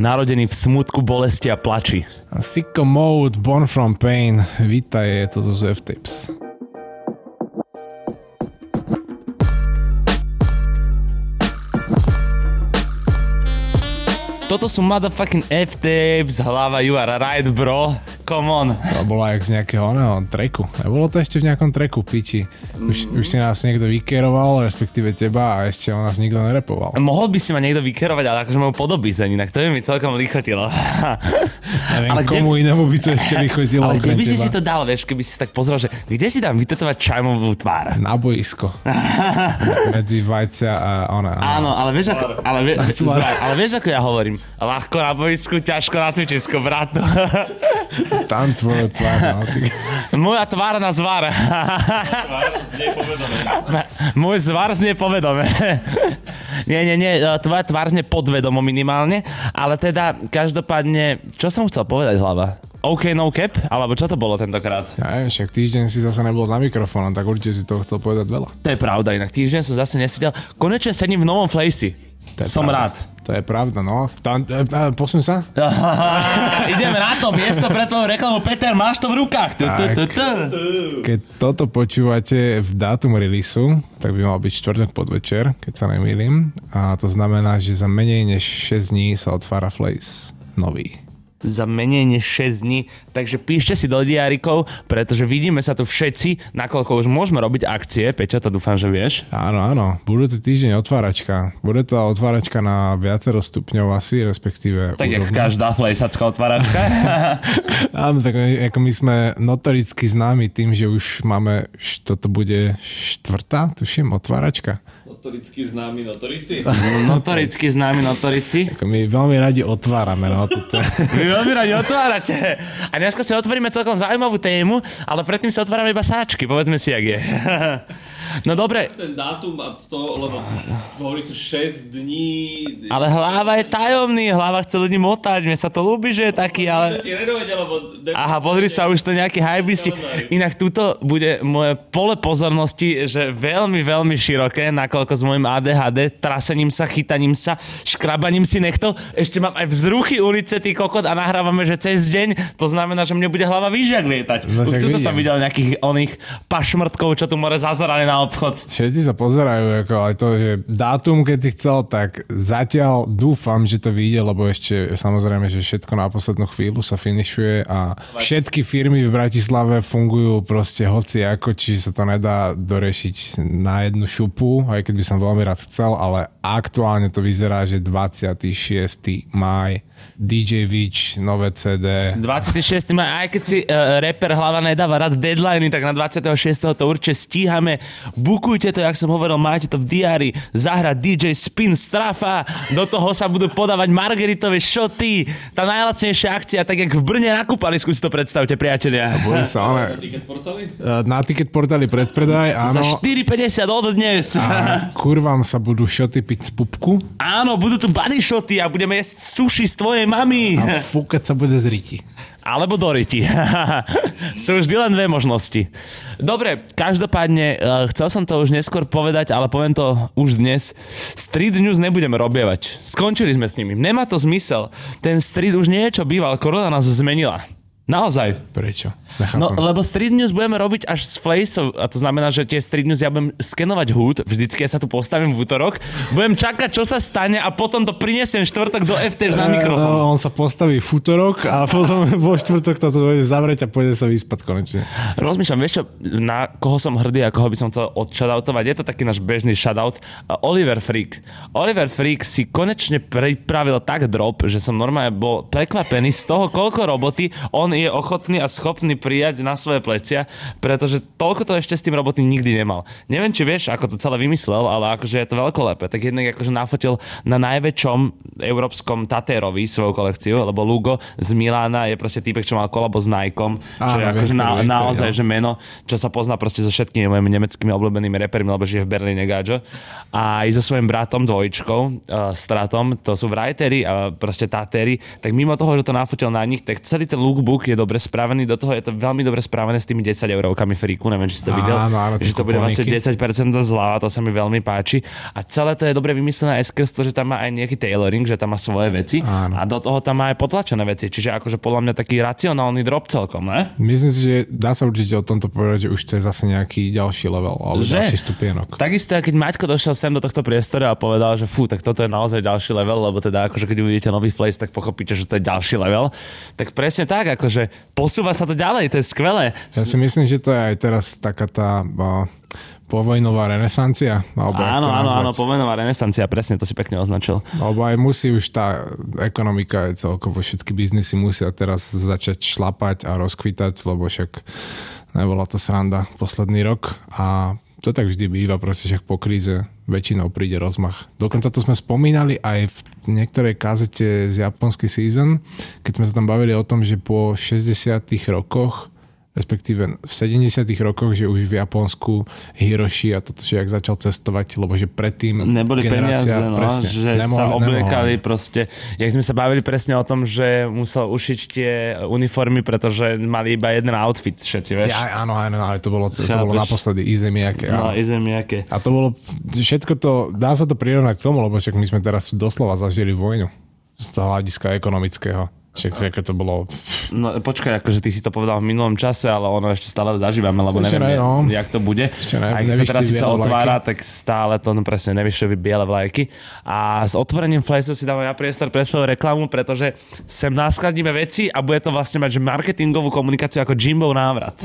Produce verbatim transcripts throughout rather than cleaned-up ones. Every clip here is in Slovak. Narodený v smutku, bolesti a plači. Sicko Mode, Born from Pain. Vítaj, je to zo F-tips. Toto sú motherfucking F-tips, hlava, you are right, bro. Come on. To bolo jak z nejakého oného tracku. Nebolo to ešte v nejakom tracku, piči. Už, už si nás niekto vykeroval, respektíve teba, a ešte o nás nikto nerepoval. Mohol by si ma niekto vykerovať, ale akože moju podobizeň, inak to by mi celkom lichotilo. Neviem, ale komu kde... inému by to ešte lichotilo. Ale kde by si si to dal, vieš, keby si tak pozrel, že kde si dám vytetovať čajmovú tvár? Na boisko. Medzi vajcia a ona. Áno, ale vieš, ako, ale, vie, zvaj, ale vieš, ako ja hovorím. Ľahko na boisku, ťažko na cvičisku, brato. Tam tvoja tvár, no ty. Moja tvár na zvar. Tvár znie povedomé. Môj zvar znie povedomé. Nie, nie, nie, tvoja tvár znie podvedomo minimálne, ale teda každopádne, čo som chcel povedať, hlava? OK, no cap? Alebo čo to bolo tentokrát? Ja, však týždeň si zase nebol za mikrofónom, tak určite si to chcel povedať veľa. To je pravda, inak týždeň som zase nesedel. Konečne sedím v Novom Flejsi. Som pravda. Rád. To je pravda, no. Tam, e, e, posun sa. Idem na to miesto pre tvoju reklamu. Peter, máš to v rukách. Keď toto počúvate v dátum releaseu, tak by mal byť štvrtok podvečer, keď sa nemýlim. A to znamená, že za menej než šesť dní sa otvára Flays nový. Za menej než šesť dní. Takže píšte si do diárikov, pretože vidíme sa tu všetci, nakoľko už môžeme robiť akcie. Peťo, to dúfam, že vieš. Áno, áno. Budúci týždeň otváračka. Bude to otváračka na viacero stupňov asi, respektíve... Tak úrovni. Jak každá flejsacká otváračka. Áno, tak ako my sme notoricky známi tým, že už máme... Toto bude štvrtá, tuším, otváračka. Notoricky známi notorici? Notoricky známi notorici. Ako my veľmi radi otvárame. No, toto. My veľmi radi otvárate. A dneska si otvoríme celkom zaujímavú tému, ale predtým si otvárame iba sáčky. Povedzme si, jak je. No dobre. Ten dátum a to, lebo hovorí to šesť dní. Ale hlava je tajomný. Hlava chce ľudí motať. Mne sa to ľúbi, že je taký, ale... Aha, pozri sa, už to nejaký hajbisti. Inak tuto bude moje pole pozornosti, že veľmi, veľmi široké, nakoľko s mojím á dé há dé, trasením sa, chytaním sa, škrabaním si nechto. Ešte mám aj vzruchy ulice, tý kokot, a nahrávame, že cez deň. To znamená, že mne bude hlava výžiak lietať. Už tuto vidím. Som videl nejakých oných pašmrtkov, čo tu more zazorali na obchod. Všetci sa pozerajú, ako aj to, že dátum, keď si chcel, tak zatiaľ dúfam, že to vyjde, lebo ešte samozrejme, že všetko na poslednú chvíľu sa finišuje a všetky firmy v Bratislave fungujú proste hoci ako, či sa to nedá doriešiť na jednu šupu, aj keď by som veľmi rád chcel, ale aktuálne to vyzerá, že dvadsiateho šiesteho mája dý džej Víč, nové cé dé. dvadsiateho šiesteho mája, aj keď si uh, rapper hlava nedáva rád deadliny, tak na dvadsiateho šiesteho to určite stíhame. Bukujte to, jak som hovoril, máte to v diári. Zahra dý džej Spin Strafa, do toho sa budú podávať Margaritové šoty, tá najlacnejšia akcia, tak jak v Brne na kúpalisku, si to predstavte, priatelia. Sa, ale... Na ticket portáli? Na ticket portáli predpredaj, áno. Za štyri päťdesiat od dnes. A kurvám sa budú šoty piť z pupku. Áno, budú tu body šoty a budeme jesť sushi z tvojej mami. A fúkať sa bude z ryti. Alebo do ryti. Sú vždy len dve možnosti. Dobre, každopádne, chcel som to už neskôr povedať, ale poviem to už dnes. Street news nebudeme robievať. Skončili sme s nimi. Nemá to zmysel. Ten street už niečo býval. Korona nás zmenila. Naozaj. Prečo? Nechápam. No, lebo street news budeme robiť až z flejsov, a to znamená, že tie street news ja budem skenovať hud, vždycky ja sa tu postavím v útorok, budem čakať, čo sa stane, a potom to prinesiem štvrtok do ef té za mikrofón. No, on sa postaví v útorok a potom vo štvrtok toto bude zavrieť a pôjde sa vyspať konečne. Rozmýšľam, vieš čo, na koho som hrdý a koho by som chcel odshadoutovať, je to taký náš bežný shoutout, Oliver Freak. Oliver Freak si konečne pripravil tak drop, že som normálne bol prekvapený z toho, koľko roboty on je ochotný a schopný prijať na svoje plecia, pretože toľko to ešte s tým roboty nikdy nemal. Neviem, či vieš, ako to celé vymyslel, ale akože je to veľkolepé. Tak jednak akože nafotil na najväčšom európskom Tatérovi svoju kolekciu, lebo Lugo z Milána je proste týpek, čo mal kolabo s Nikeom, čo je akože na, naozaj, že meno, čo sa pozná proste so všetkými mojimi nemeckými obľúbenými repermi, lebo žije v Berlíne Gadjo. A aj so svojím bratom Dojickom, uh, Stratom, to sú vrajteri a proste Tatéri, tak mimo toho, že to nafotil na nich, tak celý ten lookbook je dobre spravený, do toho je to veľmi dobre spravené s tými desať eurovkami Freaku, neviem, či si to videl, áno, áno, že to bude vlastne desať percent zľava, to sa mi veľmi páči. A celé to je dobre vymyslené aj skrz to, že tam má aj nejaký tailoring, že tam má svoje veci, áno. A do toho tam má aj potlačené veci, čiže akože podľa mňa taký racionálny drop celkom, ne? Myslím si, že dá sa určite o tomto povedať, že už to je zase nejaký ďalší level, alebo že? Ďalší stupienok. Takisto, keď Maťko došiel sem do tohto priestora a povedal, že fú, tak toto je naozaj ďalší level, lebo teda akože keď uvidíte nový Flejs, tak pochopíte, že to je ďalší level. Tak presne tak, akože posúva sa to ďalej, to je skvelé. Ja si myslím, že to je aj teraz taká tá uh, povojnová renesancia. Alebo áno, áno, áno, povojnová renesancia, presne, to si pekne označil. Alebo aj musí už tá ekonomika, aj celkovo všetky biznisy musia teraz začať šlapať a rozkvitať, lebo však nebola to sranda posledný rok a to tak vždy býva, proste však po kríze väčšinou príde rozmach. Dokonca to sme spomínali aj v niektorej kazete z japonský season, keď sme sa tam bavili o tom, že po šesťdesiatych rokoch, respektíve v sedemdesiatych rokoch, že už v Japonsku Hiroshi a toto, že jak začal cestovať, lebo že predtým neboli generácia, peniaze, no, presne, že nemohli, sa obliekali nemohli. Proste. Jak sme sa bavili presne o tom, že musel ušiť tie uniformy, pretože mali iba jeden outfit všetci, vieš? Ja, áno, áno, ale to bolo, to, to bolo naposledy izemiaké. No, izemiaké. A to bolo, všetko to, dá sa to prirovnať k tomu, lebo však my sme teraz doslova zažili vojnu z hľadiska ekonomického. Však to bolo... No počkaj, akože ty si to povedal v minulom čase, ale ono ešte stále zažívame, lebo ešte neviem, ne, no. jak to bude. Ešte ne, a keď sa teraz si sa otvára, vlajky. Tak stále to no, presne nevyšli biele vlajky. A s otvorením Flejsu si dávam ja priestor pre svoju reklamu, pretože sem náskladíme veci a bude to vlastne mať že marketingovú komunikáciu ako Jimbov návrat.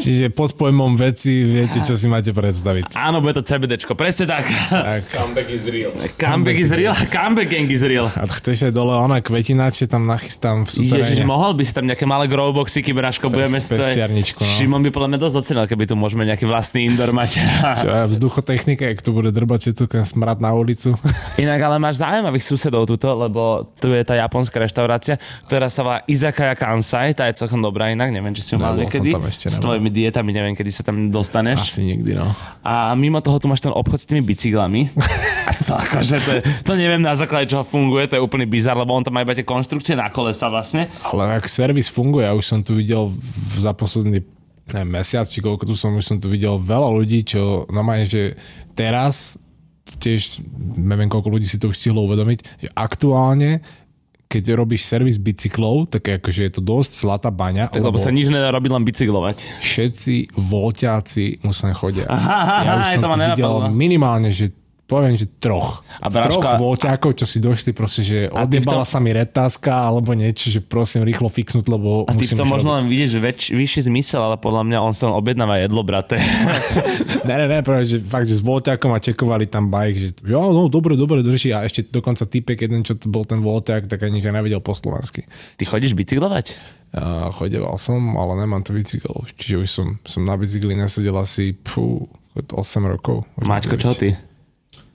Čiže pod pojmom veci viete, čo si máte predstaviť. Áno, bude to cé bé déčko, presne tak. tak. Comeback is real. Comeback is real, comeback gang is real. A chceš aj dole ona kvetináče tam nachystám v suteréne. Ježiš, mohol by si tam nejaké malé growboxíky, braško, budeme stojiť. No. Šimon by podľa mňa dosť ocenil, keby tu môžeme nejaký vlastný indoor mať. Čo aj vzduchotechnika, jak tu bude drbať, tu ten smrad na ulicu. Inak ale máš zaujímavých susedov tuto, lebo tu je tá japonská reštaurácia, ktorá sa volá Izakaya Kansai, tá je celkom dobrá inak, neviem, či si ju mal niekedy. S tvojimi dietami neviem, kedy sa tam dostaneš. Asi nikdy, no. A mimo toho tu máš ten obchod s tými bicyklami. to, akože, to, to neviem na základe čoho funguje. Funguje, to je úplný bizar, lebo on tam má iba tie konštrukcie na kolesa vlastne. Ale ak servis funguje, ja už som tu videl za posledný neviem, mesiac, či koľko tu som, už som tu videl veľa ľudí, čo normálne, že teraz tiež, neviem koľko ľudí si to už stihlo uvedomiť, že aktuálne keď robíš servis bicyklov, tak akože je to dosť zlatá baňa. Tak lebo sa nič nedá robiť, len bicyklovať. Všetci volťáci musím chodia. Aha, aha, ja už aha, som to videl minimálne, že poviem, že troch. A troch voľťákov, čo si došli, proste, že odjebala tom... sa mi retázka, alebo niečo, že prosím rýchlo fixnúť, lebo a musím to možno robiť. Len vidíš, že väč, vyšší zmysel, ale podľa mňa on sa len objednáva jedlo, brate. ne, ne, ne, práve, že fakt, že s voľťákom a čekovali tam bajk, že jo, no, dobre, dobre, drží. A ešte dokonca týpek jeden, čo bol ten voľťák, tak ani že nevedel po slovensky. Ty chodíš bicyklovať? Uh, chodeval som, ale nemám to bicykel. Čiže už som, som na bicykli nesedel asi pú, osem rokov. Maťko, čo ty?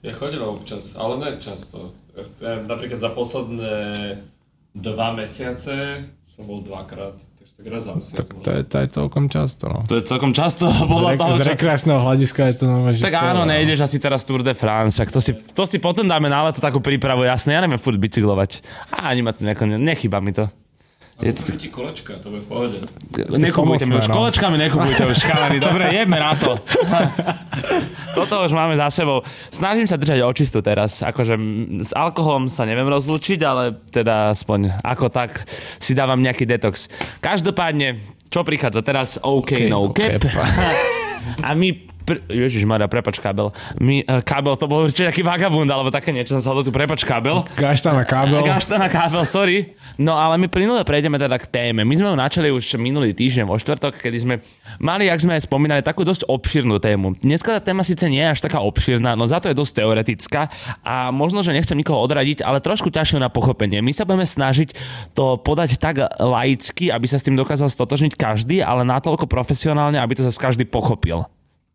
Ja chodím občas, ale ne často. Ja, napríklad za posledné dva mesiace som bol dvakrát, takže tak raz za mesiac. To, to je celkom často, no. To je celkom často. Bola z, toho, z rekreačného hľadiska je to nové. Tak áno, nejdeš asi teraz Tour de France, tak to si, to si potom dáme na leto takú prípravu, jasné, ja neviem furt bicyklovať. A ani ma to nejako, nechýba mi to. A kúpite t- kolečka, to bude v pohode. Nekúpujte mi už no. kolečkami, nekúpujte už škálami. Dobre, jedme na to. Toto už máme za sebou. Snažím sa držať očistú teraz. Akože s alkoholom sa neviem rozlúčiť, ale teda aspoň ako tak si dávam nejaký detox. Každopádne, čo prichádza teraz? OK, okay no cap. cap. A my... Ježišmarja, prepač kábel. My, kábel, to bol určite nejaký vagabund, alebo také niečo, som sa hodol tu, prepač kábel. Gaštana kábel. Gaštana kábel, sorry. No ale my plynule prejdeme teda k téme. My sme ju načali už minulý týždeň vo štvrtok, kedy sme mali, jak sme aj spomínali, takú dosť obšírnu tému. Dneska tá téma síce nie je až taká obšírna, no za to je dosť teoretická a možno, že nechcem nikoho odradiť, ale trošku ťažšie na pochopenie. My sa budeme snažiť to podať tak laicky, aby sa s tým dokázal stotožniť každý, ale natoľko profesionálne, aby to sa každý pochopil.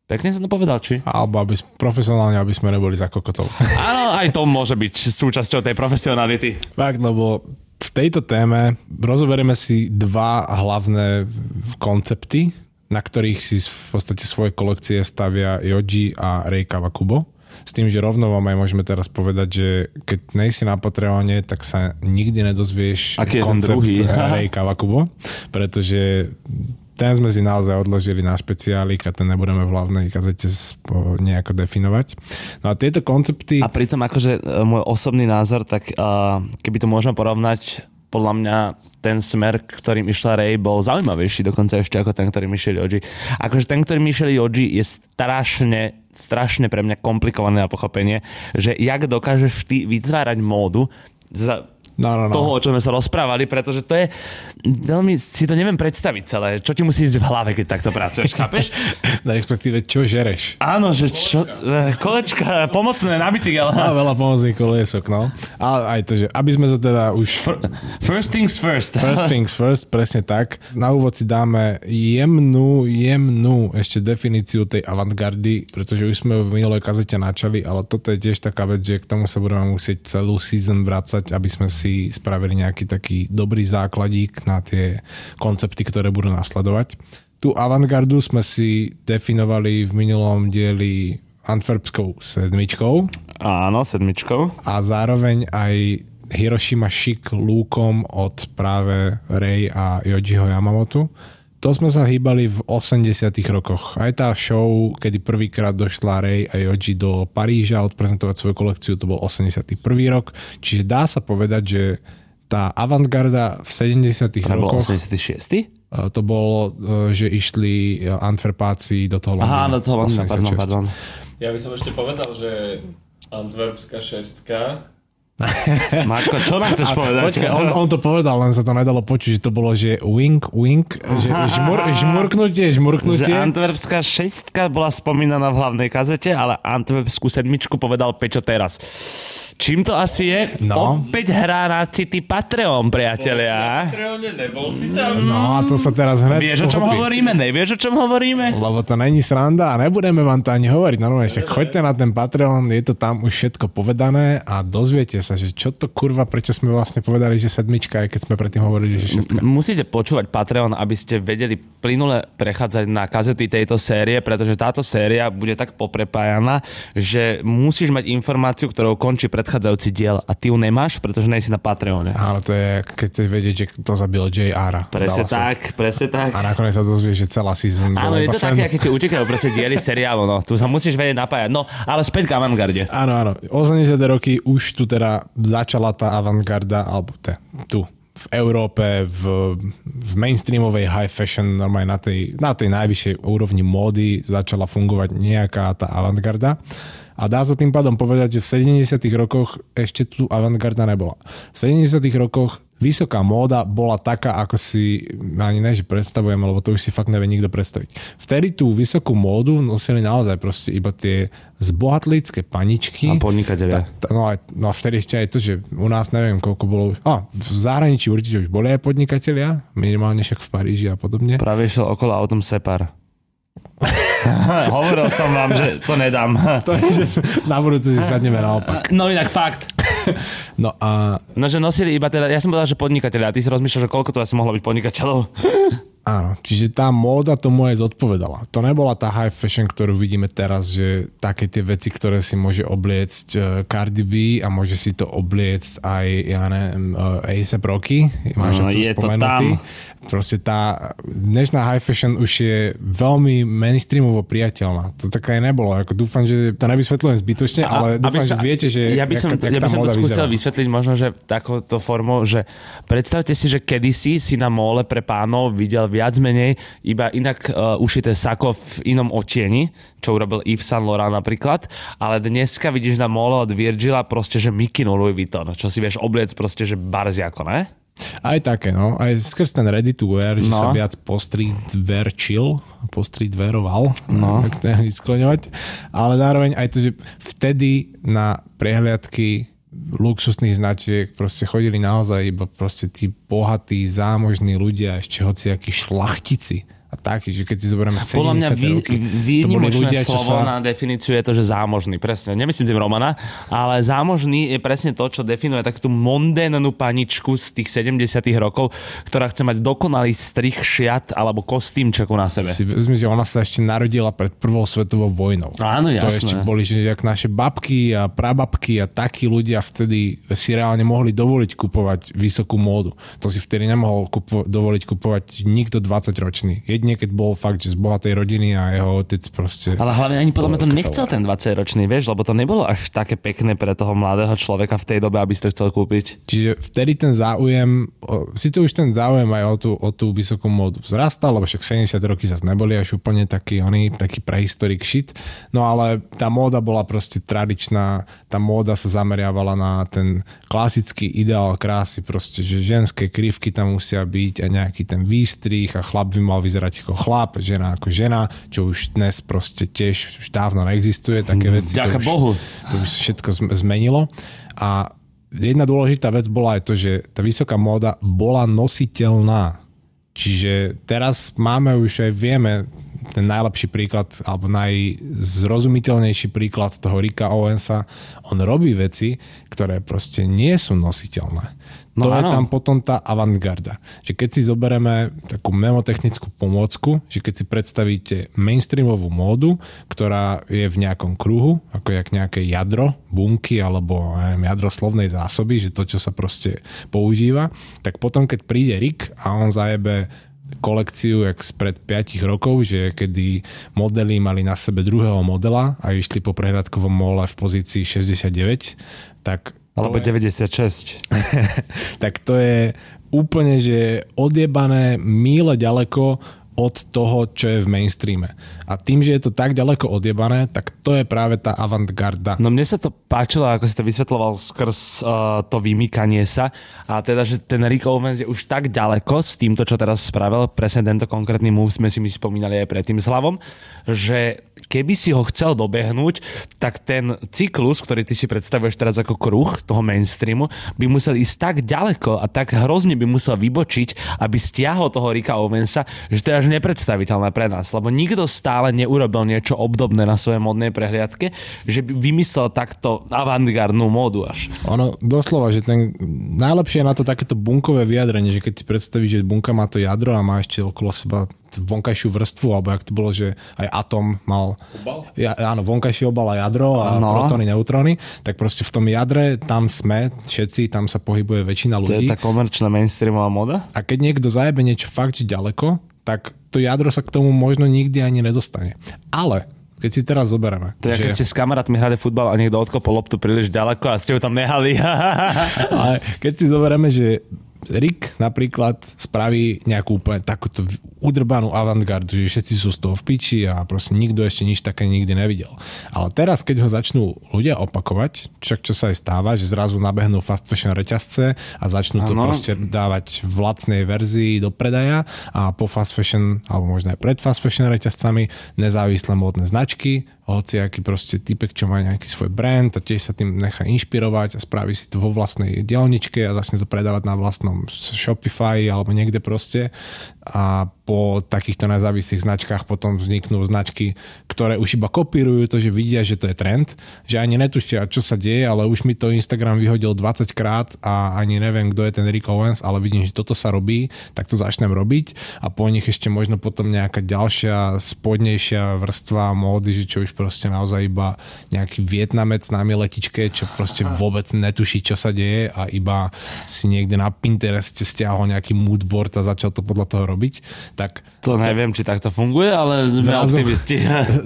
Pekne som to povedal, či? Alebo aby, profesionálne, aby sme neboli za kokotov. Áno, aj to môže byť súčasťou tej profesionality. Tak, lebo v tejto téme rozoberieme si dva hlavné koncepty, na ktorých si v podstate svoje kolekcie stavia Yohji a Rei Kawakubo. S tým, že rovno vám aj môžeme teraz povedať, že keď nejsi na Patreone, tak sa nikdy nedozvieš aký koncept Rei Kawakubo, pretože ten sme si naozaj odložili na špeciálik a ten nebudeme v hlavnej kazete nejako definovať. No a tieto koncepty... A pritom akože môj osobný názor, tak uh, keby to môžeme porovnať, podľa mňa ten smer, ktorým išla Rei, bol zaujímavejší dokonca ešte ako ten, ktorým išiel Yohji. Akože ten, ktorým išiel Yohji, je strašne, strašne pre mňa komplikované na pochopenie, že jak dokážeš ty vytvárať módu za... No, no, no. toho, o čom sme sa rozprávali, pretože to je veľmi, si to neviem predstaviť celé. Čo ti musí ísť v hlave, keď takto pracuješ, chápeš? Na respektíve, čo žereš? Áno, že čo, kolečka, kolečka pomocné na bicykel. Má veľa pomocných koliesok, no. A aj to, že aby sme sa teda už... First things first. First things first, presne tak. Na úvod si dáme jemnú, jemnú ešte definíciu tej avantgardy, pretože už sme ju v minulej kazete načali, ale toto je tiež taká vec, že k tomu sa budeme musieť celú season vracať, aby sme si spravili nejaký taký dobrý základík na tie koncepty, ktoré budú nasledovať. Tu avantgardu sme si definovali v minulom dieli Antwerpskou sedmičkou. Áno, sedmičkou. A zároveň aj Hiroshima Chic lúkom od práve Rei a Yohjiho Yamamoto. To sme sa hýbali v osemdesiatych rokoch. Aj tá show, kedy prvýkrát došla Rei a Yohji do Paríža odprezentovať svoju kolekciu, to bol osemdesiaty prvý rok. Čiže dá sa povedať, že tá avantgarda v sedemdesiatych rokoch... To bol osemdesiaty šiesty? To bolo, že išli Antwerpáci do toho Londýna. Aha, do toho Londýna, pardon, pardon. Ja by som ešte povedal, že Antwerpská šestka... Maťko, čo nám chceš povedať? Počkaj, on, on to povedal, len sa to nedalo počuť, že to bolo, že wink, wink, že žmur, žmurknutie, žmurknutie. Že Antwerpská šestka bola spomínaná v hlavnej kazete, ale Antwerpskú sedmičku povedal Pečo teraz. Čím to asi je? No. Opäť hrá na city Patreon, priatelia. Bol si Patreone, nebol si tam. No a to sa teraz hned... Vieš, o čom pochopí. Hovoríme? Nevieš, o čom hovoríme? Lebo to není sranda a nebudeme vám to ani hovoriť. No, no, ešte choďte na ten Patreon, je to tam už všetko povedané a dozviete sa, že čo to kurva, prečo sme vlastne povedali, že sedmička, aj keď sme predtým hovorili, že šestka. Musíte počúvať Patreon, aby ste vedeli plynule prechádzať na kazety tejto série, pretože táto séria bude tak poprepájaná, že musíš mať informáciu, ktorou končí predchádzajúci diel a ty ju nemáš, pretože nejsi na Patreone. Áno, to je, keď chceš vedieť, že to zabil jé er. Presne tak, presne tak. A nakoniec sa dozvieš, že celá season bola. Áno, je to také, keď ti utekajú proste diely seriálu, no. Tu sa musíš vedieť napájať. No, ale späť k avantgarde. Áno, áno. osemdesiate roky už tu teda začala tá avantgarda, alebo tá, tu v Európe, v, v mainstreamovej high fashion, normálne na tej, na tej najvyššej úrovni módy začala fungovať nejaká tá avantgarda. A dá sa tým pádom povedať, že v sedemdesiatych rokoch ešte tu avantgarda nebola. V sedemdesiatych rokoch vysoká móda bola taká, ako si ani ne, že predstavujeme, lebo to už si fakt nevie nikto predstaviť. Vtedy tú vysokú módu nosili naozaj proste iba tie zbohatlícke paničky. A podnikatelia. No, no a vtedy ešte aj to, že u nás neviem, koľko bolo už... A v zahraničí určite už boli aj podnikatelia, minimálne však v Paríži a podobne. Práve šiel okolo autom Separ. Hovoril som vám, že to nedám. To je, že na budúce si sadneme naopak. No inak fakt. No a... No, že nosili iba teda, ja som povedal, že podnikatelia, a ty si rozmýšľal, že koľko to asi mohlo byť podnikateľov. Áno, čiže tá móda tomu aj zodpovedala. To nebola tá high fashion, ktorú vidíme teraz, že také tie veci, ktoré si môže obliecť Cardi B a môže si to obliecť aj, ja neviem, ASAP Rocky. Máš no, je to tam. Proste tá dnešná high fashion už je veľmi mainstreamovo priateľná. To taká aj nebolo. Ako dúfam, že to nevysvetľujem zbytočne, a, ale dúfam, sa, že viete, že ja by som, jak, jak ja by som to skúsil vyzerá. Vysvetliť možno, že takouto formou, že predstavte si, že kedysi si na mole pre pánov videl viac menej iba inak uh, ušité sako v inom otieni, čo urobil Yves Saint Laurent napríklad, ale dneska vidíš na molo od Virgila proste, že mikinu Louis Vuitton, čo si vieš obliec proste, že barziako, ne? Aj také, no. Aj skrz ten ready to wear, no. Že sa viac postreetwearčil, postreetwearoval, no. Tak to je nič skloňovať. Ale zároveň aj to, že vtedy na prehliadky luxusných značiek proste chodili naozaj iba proste tí bohatí, zámožní ľudia, ešte hociakí šlachtici. A taký, že keď si zoberieme sedemdesiate roky. Podľa mňa vý, výnimočné ľudia, slovo sa... na definíciu je to, že zámožný, presne. Nemyslím tým Romana, ale zámožný je presne to, čo definuje takú mondénnu paničku z tých sedemdesiatych rokov, ktorá chce mať dokonalý strih šiat alebo kostýmčeku na sebe. Si vezmi, že ona sa ešte narodila pred prvou svetovou vojnou. Áno, jasné. To ešte boli, že jak naše babky a prababky a takí ľudia vtedy si reálne mohli dovoliť kupovať vysokú módu. To si vtedy nemohol kupo- dovoliť kupovať nikto dvadsaťročný. Jedine, keď bol fakt, že z bohatej rodiny a jeho otec proste... Ale hlavne ani podľa mňa to nechcel ten dvadsaťročný, vieš, lebo to nebolo až také pekné pre toho mladého človeka v tej dobe, aby si to chcel kúpiť. Čiže vtedy ten záujem, si to už ten záujem aj o tú, o tú vysokú módu vzrastal, lebo však sedemdesiate roky zase neboli až úplne taký, oný, taký prehistoric shit. No ale tá móda bola proste tradičná, tá móda sa zameriavala na ten klasický ideál krásy, proste, že ženské krivky tam musia byť a nejaký ten výstrih a chlap by mal vyzerať ako chlap, žena ako žena, čo už dnes proste tiež už dávno neexistuje, také veci. Ďaká Bohu. To už všetko zmenilo a jedna dôležitá vec bola aj to, že tá vysoká móda bola nositeľná. Čiže teraz máme už aj vieme ten najlepší príklad alebo najzrozumiteľnejší príklad toho Ricka Owensa. On robí veci, ktoré proste nie sú nositeľné. No to áno. Je tam potom tá avantgarda. Že keď si zoberieme takú memotechnickú pomôcku, že keď si predstavíte mainstreamovú módu, ktorá je v nejakom kruhu, ako jak nejaké jadro, bunky alebo neviem, jadro slovnej zásoby, že to, čo sa proste používa, tak potom, keď príde Rick a on zajebe kolekciu, jak spred piatich rokov, že kedy modely mali na sebe druhého modela a išli po prehradkovom mole v pozícii šesťdesiatdeväť, tak... Alebo deväťdesiatšesť. Tak to je úplne, že odjebané míle ďaleko od toho, čo je v mainstreame. A tým, že je to tak ďaleko odjebané, tak to je práve tá avantgarda. No mne sa to páčilo, ako si to vysvetloval skrz uh, to vymykanie sa. A teda, že ten Rick Owens je už tak ďaleko s týmto, čo teraz spravil, presne tento konkrétny move sme si my spomínali aj predtým s Hlavom, že keby si ho chcel dobehnúť, tak ten cyklus, ktorý ty si predstavuješ teraz ako kruh toho mainstreamu, by musel ísť tak ďaleko a tak hrozne by musel vybočiť, aby stiahol toho Ricka Owensa, že to je až nepredstaviteľné pre nás, lebo nikto stále neurobil niečo obdobné na svojej modnej prehliadke, že by vymyslel takto avantgardnú módu až. Ono doslova, že ten najlepšie je na to takéto bunkové vyjadrenie, že keď si predstavíš, že bunka má to jadro a má ešte okolo seba vonkajšiu vrstvu, alebo jak to bolo, že aj atom mal ja, áno, vonkajší obal a jadro a no. Protóny, neutróny, tak proste v tom jadre tam sme, všetci, tam sa pohybuje väčšina ľudí. To je tá komerčná mainstreamová moda? A keď niekto zajebe niečo fakt ďaleko, tak to jadro sa k tomu možno nikdy ani nedostane. Ale keď si teraz zoberieme. To je, že... keď ste s kamarátmi hrali futbal a niekto odkopol loptu príliš ďaleko a ste ju tam nehali. Ale keď si zoberieme, že Rick napríklad spraví nejakú úplne takúto udrbanú avantgardu, že všetci sú z toho v piči a proste nikto ešte nič také nikdy nevidel. Ale teraz, keď ho začnú ľudia opakovať, čak čo sa aj stáva, že zrazu nabehnú fast fashion reťazce a začnú ano. To proste dávať v lacnej verzii do predaja a po fast fashion, alebo možno aj pred fast fashion reťazcami, nezávislé modné značky, hociaký proste typek, čo má nejaký svoj brand a tiež sa tým nechá inšpirovať a spraví si to vo vlastnej dielničke a začne to predávať na vlastnom Shopify alebo niekde proste. A po takýchto nezávislých značkách potom vzniknú značky, ktoré už iba kopírujú to, že vidia, že to je trend, že ani netušia, čo sa deje, ale už mi to Instagram vyhodil dvadsaťkrát a ani neviem, kto je ten Rick Owens, ale vidím, že toto sa robí, tak to začnem robiť a po nich ešte možno potom nejaká ďalšia spodnejšia vrstva módy, že čo už proste naozaj iba nejaký Vietnamec na miletičke, čo proste vôbec netuší, čo sa deje a iba si niekde na Pintereste stiahol nejaký moodboard a začal to podľa toho robiť. Tak to neviem, či takto funguje, ale sme zrazu, aktivisti.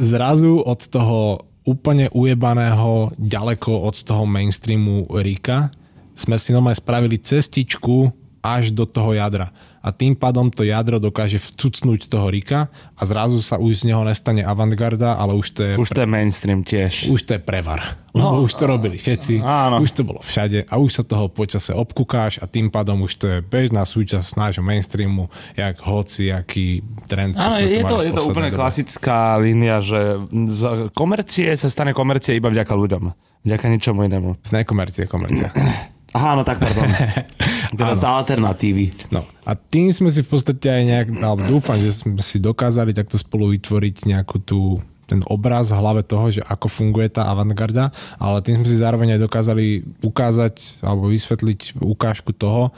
Zrazu od toho úplne ujebaného ďaleko od toho mainstreamu Rika sme si normálne spravili cestičku až do toho jadra. A tým pádom to jadro dokáže vcucnúť toho Rika a zrazu sa už z neho nestane avantgarda, ale už to je... Už pre... to je mainstream tiež. Už to je prevar. No, už to robili všetci. Áno. Už to bolo všade a už sa toho počase obkúkáš a tým pádom už to je bežná súčasť nášho mainstreamu, jak hoci, aký trend. Áno, je to, je to úplne dobe. Klasická línia, že z komercie sa stane komercie iba vďaka ľuďom. Vďaka ničomu inému. Z nekomercie komercia. Aha, no tak, pardon. Teda za alternatívy. No a tým sme si v podstate aj nejak, alebo dúfam, že sme si dokázali takto spolu vytvoriť nejakú tú, ten obraz v hlave toho, že ako funguje tá avantgarda, ale tým sme si zároveň aj dokázali ukázať alebo vysvetliť ukážku toho,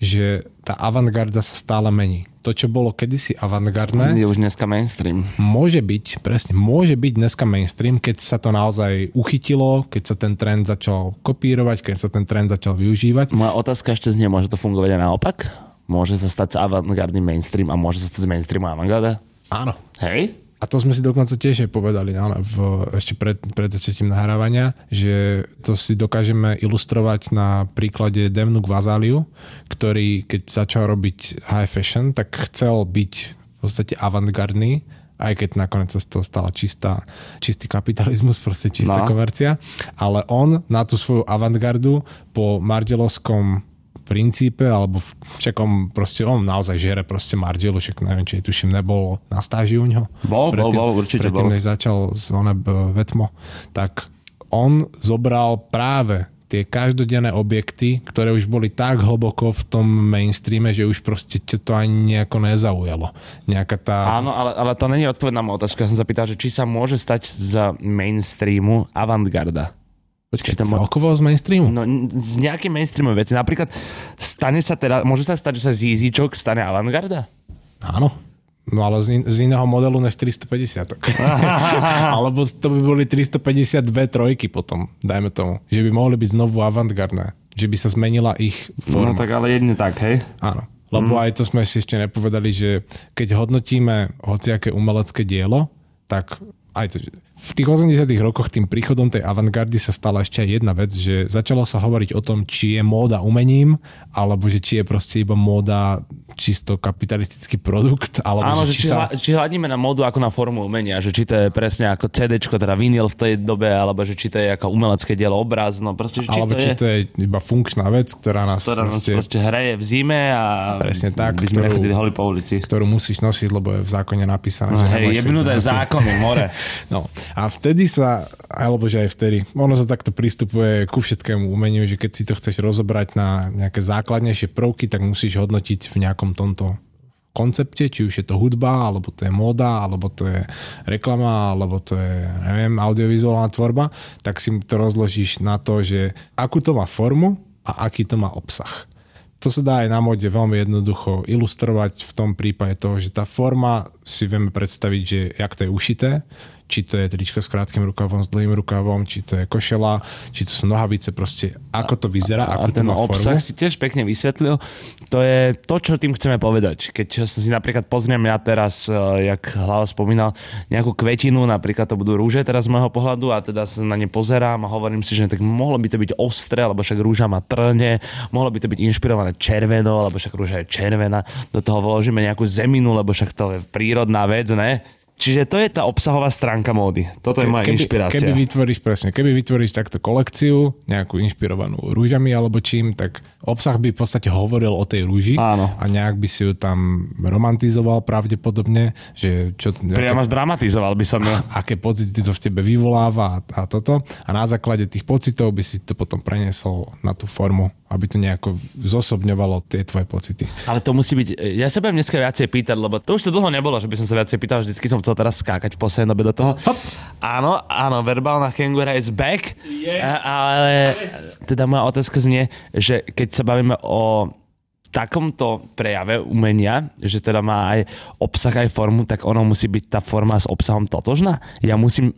že tá avantgarda sa stále mení. To, čo bolo kedysi avantgardné, je už dneska mainstream. Môže byť, presne, môže byť dneska mainstream, keď sa to naozaj uchytilo, keď sa ten trend začal kopírovať, keď sa ten trend začal využívať. Moja otázka ešte znie, môže to fungovať aj naopak? Môže sa stať avantgardný mainstream a môže sa stať z mainstreamu avantgarda? Áno. Hej? A to sme si dokonca tiež aj povedali no, v, ešte pred, pred začiatím nahrávania, že to si dokážeme ilustrovať na príklade Demnu Gvazaliu, ktorý keď začal robiť high fashion, tak chcel byť v podstate avantgardný, aj keď nakoniec sa z toho stala čistá, čistý kapitalizmus, proste čistá no. komercia. Ale on na tú svoju avantgardu po margelovskom princípe, alebo všakom proste on naozaj žere proste Margielu, však neviem, či tuším, nebol na stáži u ňoho. Bol, bol, bol, určite predtým, bol. Predtým, než začal z oneb vetmo, tak on zobral práve tie každodenné objekty, ktoré už boli tak hlboko v tom mainstreame, že už proste to ani nejako nezaujalo. Nejaká tá... Áno, ale, ale to není odpovedná moja otázka. Ja som zapýtal, že či sa môže stať za mainstreamu avantgarda. Počkaj, celkovo z mainstreamu? No, z nejakej mainstreamovej veci. Napríklad, stane sa teda, môže sa stať, že sa z Yeezyčok stane avantgarda? Áno. No ale z, in, z iného modelu než tristopäťdesiatok. Alebo to by boli tristopäťdesiatdva trojky potom, dajme tomu. Že by mohli byť znovu avantgardné. Že by sa zmenila ich forma. No tak ale jedne tak, hej? Áno. Lebo mm. aj to sme si ešte nepovedali, že keď hodnotíme hociaké umelecké dielo, tak... Aj to, v tých osemdesiatych rokoch tým príchodom tej avantgardy sa stala ešte aj jedna vec, že začalo sa hovoriť o tom, či je móda umením, alebo že či je proste iba móda čisto kapitalistický produkt. Alebo áno, že či, či, sa... či hľadíme na módu ako na formu umenia, že či to je presne ako CDčko, teda vinyl v tej dobe, alebo že či to je ako umelecké dielo, obraz, no proste, že či alebo to či je... to je iba funkčná vec, ktorá nás, ktorá proste... nás proste hreje v zime a presne tak, by sme nechodili holi po ulici. Ktorú musíš nosiť, lebo je v zákone napísané. No, že hej, jebnuté zákony, more. No a vtedy sa, alebo že aj vtedy, ono sa takto pristupuje ku všetkému umeniu, že keď si to chceš rozobrať na nejaké základnejšie prvky, tak musíš hodnotiť v nejakom tomto koncepte, či už je to hudba, alebo to je móda, alebo to je reklama, alebo to je, neviem, audiovizuálna tvorba, tak si to rozložíš na to, že akú to má formu a aký to má obsah. To sa dá aj na móde veľmi jednoducho ilustrovať v tom prípade toho, že tá forma si vieme predstaviť, že jak to je ušité, či to je tričko s krátkym rukavom, s dlhým rukavom, či to je košela, či to sú nohavice, proste ako to vyzerá, a, a, a ako to má formu. A ten obsah si tiež pekne vysvetlil, to je to, čo tým chceme povedať. Keď si napríklad pozriem ja teraz, jak Hlava spomínal, nejakú kvetinu, napríklad to budú rúže teraz z môjho pohľadu a teda sa na ne pozerám a hovorím si, že tak mohlo by to byť ostré, lebo však rúža má trne, mohlo by to byť inšpirované červeno, lebo však rúža je červená. Do toho vložíme nejakú zeminu, lebo však to je prírodná vec, ne? Čiže to je tá obsahová stránka módy. Toto je moja keby, inšpirácia. Keby vytvoríš, presne, keby vytvoríš takto kolekciu, nejakú inšpirovanú rúžami alebo čím, tak obsah by v podstate hovoril o tej rúži. Áno. A nejak by si ju tam romantizoval pravdepodobne. Že čo, priamo až dramatizoval by som ju. Aké pocity to v tebe vyvoláva a, a toto. A na základe tých pocitov by si to potom preniesol na tú formu, aby to nejako zosobňovalo tie tvoje pocity. Ale to musí byť... Ja sa budem dneska viacej pýtať, lebo to už to dlho nebolo, že by som sa viacej pýtal, vždycky som chcel teraz skákať v poslednej dobe do toho. Hop. Áno, áno, verbálna kengura is back. Yes. Ale yes. Teda moja otázka znie, že keď sa bavíme o takomto prejave umenia, že teda má aj obsah, aj formu, tak ono musí byť tá forma s obsahom totožná. Ja musím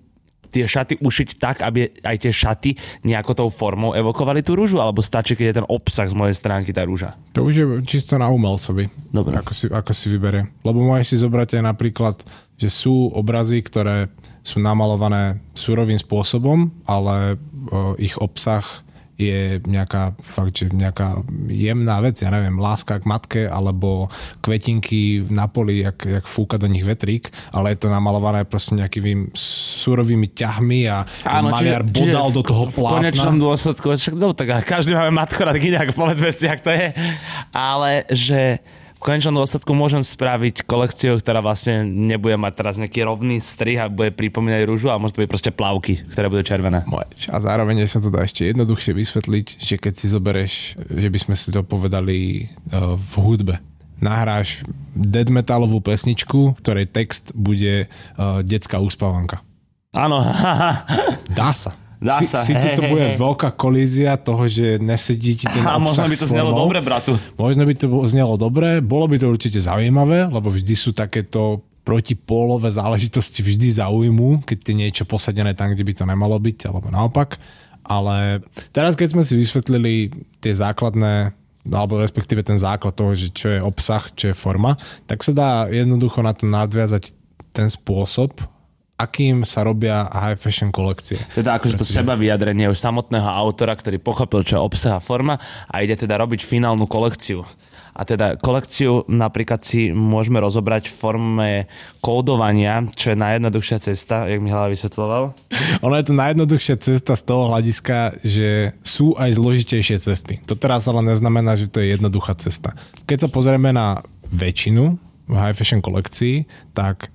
tie šaty ušiť tak, aby aj tie šaty nejako tou formou evokovali tú rúžu, alebo stačí, keď je ten obsah z mojej stránky tá rúža? To už je čisto na umelcovi. Dobre. Ako si, ako si vyberie. Lebo môžeš si zobrať aj napríklad, že sú obrazy, ktoré sú namalované surovým spôsobom, ale o, ich obsah je nejaká, fakt, že nejaká jemná vec, ja neviem, láska k matke alebo kvetinky na poli, jak, jak fúka do nich vetrík, ale je to namalované proste nejakými surovými ťahmi a áno, maliar čiže, bodal čiže do toho v, plátna. V konečnom dôsledku, však, no, tak každý máme matko rád, inak povedzme si, jak to je, ale že konečnom dôsledku môžem spraviť kolekciu, ktorá vlastne nebude mať teraz nejaký rovný strih a bude pripomínať rúžu, ale môže to byť proste plavky, ktoré budú červené. A zároveň sa to dá ešte jednoduchšie vysvetliť, že keď si zoberieš, že by sme si to povedali uh, v hudbe. Nahráš dead metalovú pesničku, ktorej text bude uh, detská uspávanka. Áno. Dá sa. Dá si, sa. Sice hej, to hej, bude hej. veľká kolízia toho, že nesedí ti ten obsah. A možno by to znelo dobre, bratu. Možno by to znelo dobre, bolo by to určite zaujímavé, lebo vždy sú takéto protipólové záležitosti vždy zaujímu, keď je niečo posadené tam, kde by to nemalo byť, alebo naopak. Ale teraz, keď sme si vysvetlili tie základné, alebo respektíve ten základ toho, že čo je obsah, čo je forma, tak sa dá jednoducho na to nadviazať ten spôsob, akým sa robia high fashion kolekcie. Teda akože to seba vyjadrenie už samotného autora, ktorý pochopil, čo je obsah a forma a ide teda robiť finálnu kolekciu. A teda kolekciu napríklad si môžeme rozobrať v forme kódovania, čo je najjednoduchšia cesta, jak mi Hlava vysvetloval. Ono je to najjednoduchšia cesta z toho hľadiska, že sú aj zložitejšie cesty. To teraz ale neznamená, že to je jednoduchá cesta. Keď sa pozrieme na väčšinu v high fashion kolekcií, tak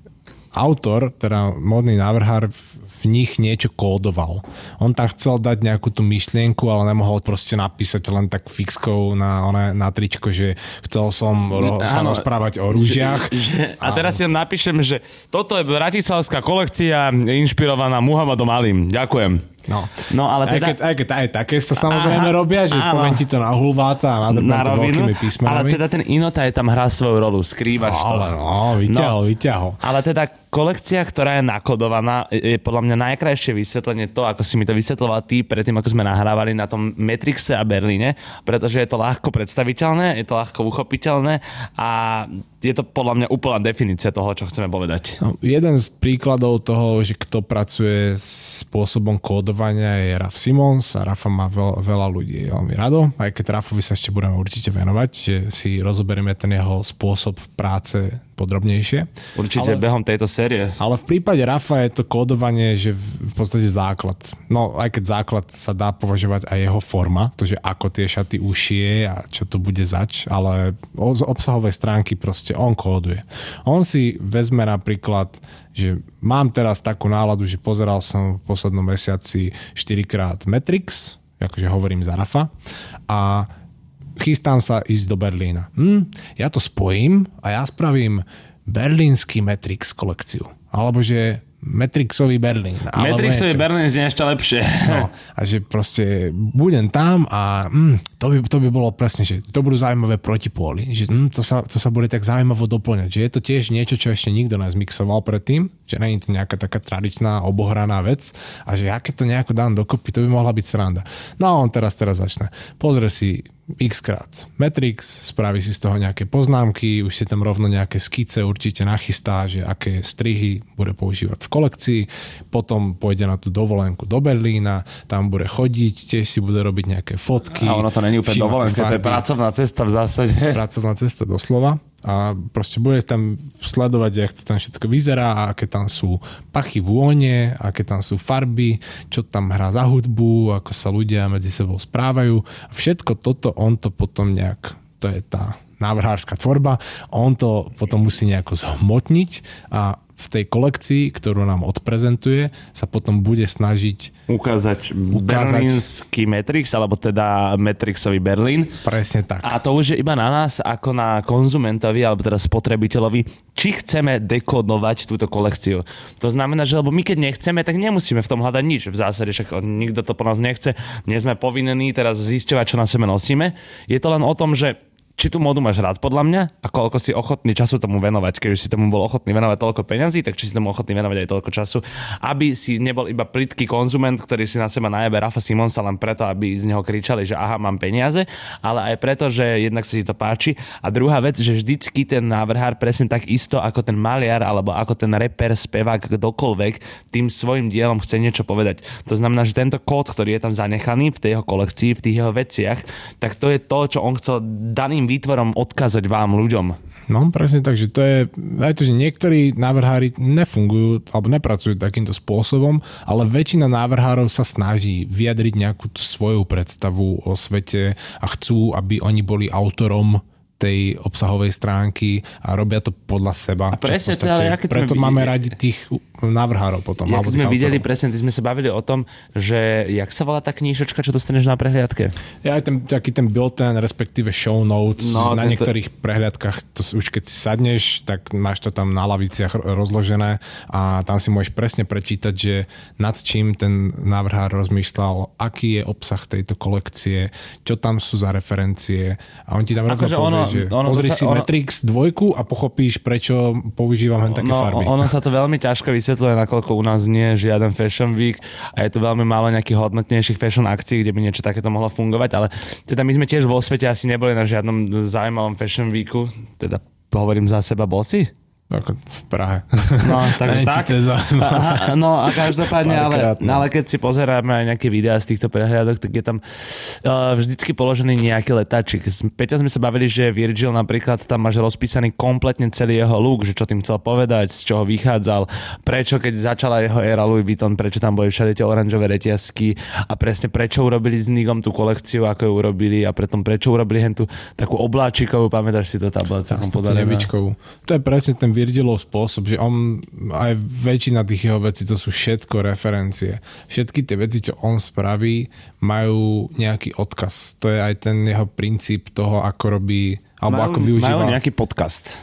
autor, teda módny návrhár, v nich niečo kódoval. On tam chcel dať nejakú tú myšlienku, ale nemohol proste napísať len tak fixkou na, na tričko, že chcel som ro- sa rozprávať o rúžiach. Že, že, a teraz a... si napíšem, že toto je bratislavská kolekcia inšpirovaná Muhammadom Alim. Ďakujem. No, no ale teda... Aj keď, aj keď aj také sa samozrejme aha, robia, že poviem ti to na hulváta a nadrpám to veľkými písmenami. Ale teda ten Inota je tam hrá svoju rolu, skrývaš no, to. Ale no, vyťahol, no. vyťahol. Ale teda kolekcia, ktorá je nakodovaná, je podľa mňa najkrajšie vysvetlenie to, ako si mi to vysvetloval ty predtým, ako sme nahrávali na tom Matrixe a Berlíne, pretože je to ľahko predstaviteľné, je to ľahko uchopiteľné a je to podľa mňa úplná definícia toho, čo chceme povedať. No, jeden z príkladov toho, že kto pracuje spôsobom kódov, je Raf Simons a Rafa má veľa, veľa ľudí veľmi rado, aj keď Rafovi sa ešte budeme určite venovať, že si rozoberieme ten jeho spôsob práce podrobnejšie. Určite ale, behom tejto série. Ale v prípade Rafa je to kódovanie, že v, v podstate základ. No aj keď základ sa dá považovať aj jeho forma, to, že ako tie šaty ušije a čo to bude zač, ale z obsahovej stránky proste on kóduje. On si vezme napríklad, že mám teraz takú náladu, že pozeral som v poslednom mesiaci štyrikrát Matrix, akože hovorím za Rafa, a chystám sa ísť do Berlína. Hm, ja to spojím a ja spravím berlínsky Matrix kolekciu. Alebo že Matrixový Berlín. Matrixový Berlín je ešte lepšie. No, a že proste budem tam a mm, to, by, to by bolo presne, že to budú zaujímavé protipóly. Že, mm, to, sa, to sa bude tak zaujímavo doplňať. Že je to tiež niečo, čo ešte nikto nezmixoval predtým. Že nie je to nejaká taká tradičná, obohraná vec. A že ja keď to nejako dám dokopy, to by mohla byť sranda. No a on teraz, teraz začne. Pozrie si xkrát Matrix, spraví si z toho nejaké poznámky, už si tam rovno nejaké skice určite nachystá, že aké strihy bude používať v kolekcii, potom pôjde na tú dovolenku do Berlína, tam bude chodiť, tiež si bude robiť nejaké fotky. A ono to není úplne dovolenka, to je pracovná cesta v zásade. Pracovná cesta doslova. A proste bude tam sledovať, jak to tam všetko vyzerá a aké tam sú pachy, vône, aké tam sú farby, čo tam hrá za hudbu, ako sa ľudia medzi sebou správajú. Všetko toto on to potom nejak, to je tá návrhárska tvorba, on to potom musí nejako zhmotniť a v tej kolekcii, ktorú nám odprezentuje, sa potom bude snažiť ukázať, ukázať berlínsky Matrix, alebo teda Matrixový Berlín. Presne tak. A to už je iba na nás, ako na konzumentovi, alebo teda spotrebiteľovi, či chceme dekodovať túto kolekciu. To znamená, že lebo my keď nechceme, tak nemusíme v tom hľadať nič. V zásade však nikto to po nás nechce. Nie sme povinení teraz zisťovať, čo na sebe nosíme. Je to len o tom, že či tú módu máš rád podľa mňa a koľko si ochotný času tomu venovať. Keby si tomu bol ochotný venovať toľko peňazí, tak či si tomu ochotný venovať aj toľko času, aby si nebol iba plytký konzument, ktorý si na seba najebe Rafa Simonsa len preto, aby z neho kričali, že aha, mám peniaze, ale aj preto, že jednak sa ti to páči. A druhá vec, že vždycky ten návrhár presne tak isto ako ten maliar alebo ako ten reper, spevák, kdokoľvek tým svojim dielom chce niečo povedať. To znamená, že tento kód, ktorý je tam zanechaný v tej jeho kolekcii, v tých jeho veciach, tak to je to, čo on chcel daným výtvorom odkázať vám, ľuďom. No, presne tak, že to je, aj to, že niektorí návrhári nefungujú alebo nepracujú takýmto spôsobom, ale väčšina návrhárov sa snaží vyjadriť nejakú svoju predstavu o svete a chcú, aby oni boli autorom tej obsahovej stránky a robia to podľa seba. A presne, podstate, teda, preto máme videli, radi tých návrhárov potom. Jak sme videli, presne, ty sme sa bavili o tom, že jak sa volá tá knížočka, čo dostaneš na prehliadke? Ja aj ten, taký ten built-in, respektíve show notes. No, na tento... niektorých prehliadkach, to už keď si sadneš, tak máš to tam na laviciach rozložené a tam si môžeš presne prečítať, že nad čím ten návrhár rozmýšľal, aký je obsah tejto kolekcie, čo tam sú za referencie a on ti tam rovno povie, že ono pozri sa, si ono, Matrix dvojku a pochopíš, prečo používam len také no, farby. Ono sa to veľmi ťažko vysvetľuje, nakoľko u nás nie je žiaden Fashion Week a je to veľmi málo nejakých hodnotnejších fashion akcií, kde by niečo takéto mohlo fungovať, ale teda my sme tiež vo svete asi neboli na žiadnom zaujímavom Fashion Weeku, teda hovorím za seba, bol si? Ako v Prahe. No, takže tak. A, no a každopádne, ale, ale keď si pozeráme aj nejaké videá z týchto prehliadok, tak je tam uh, vždycky položený nejaký letáčik. Peťa sme sa bavili, že Virgil napríklad tam máš rozpísaný kompletne celý jeho look, že čo tým chcel povedať, z čoho vychádzal, prečo keď začala jeho éra Louis Vuitton, prečo tam boli všade tie oranžové reťazky a presne prečo urobili s Nigom tú kolekciu, ako ju urobili a preto prečo urobili hen tú takú obláčikovú, pamätáš si to, tá bola celkom podarená. To je presne ten Virgilov spôsob, že on aj väčšina tých jeho vecí, to sú všetko referencie. Všetky tie veci, čo on spraví, majú nejaký odkaz. To je aj ten jeho princíp toho, ako robí, alebo majú, ako využíva... Majú nejaký podcast.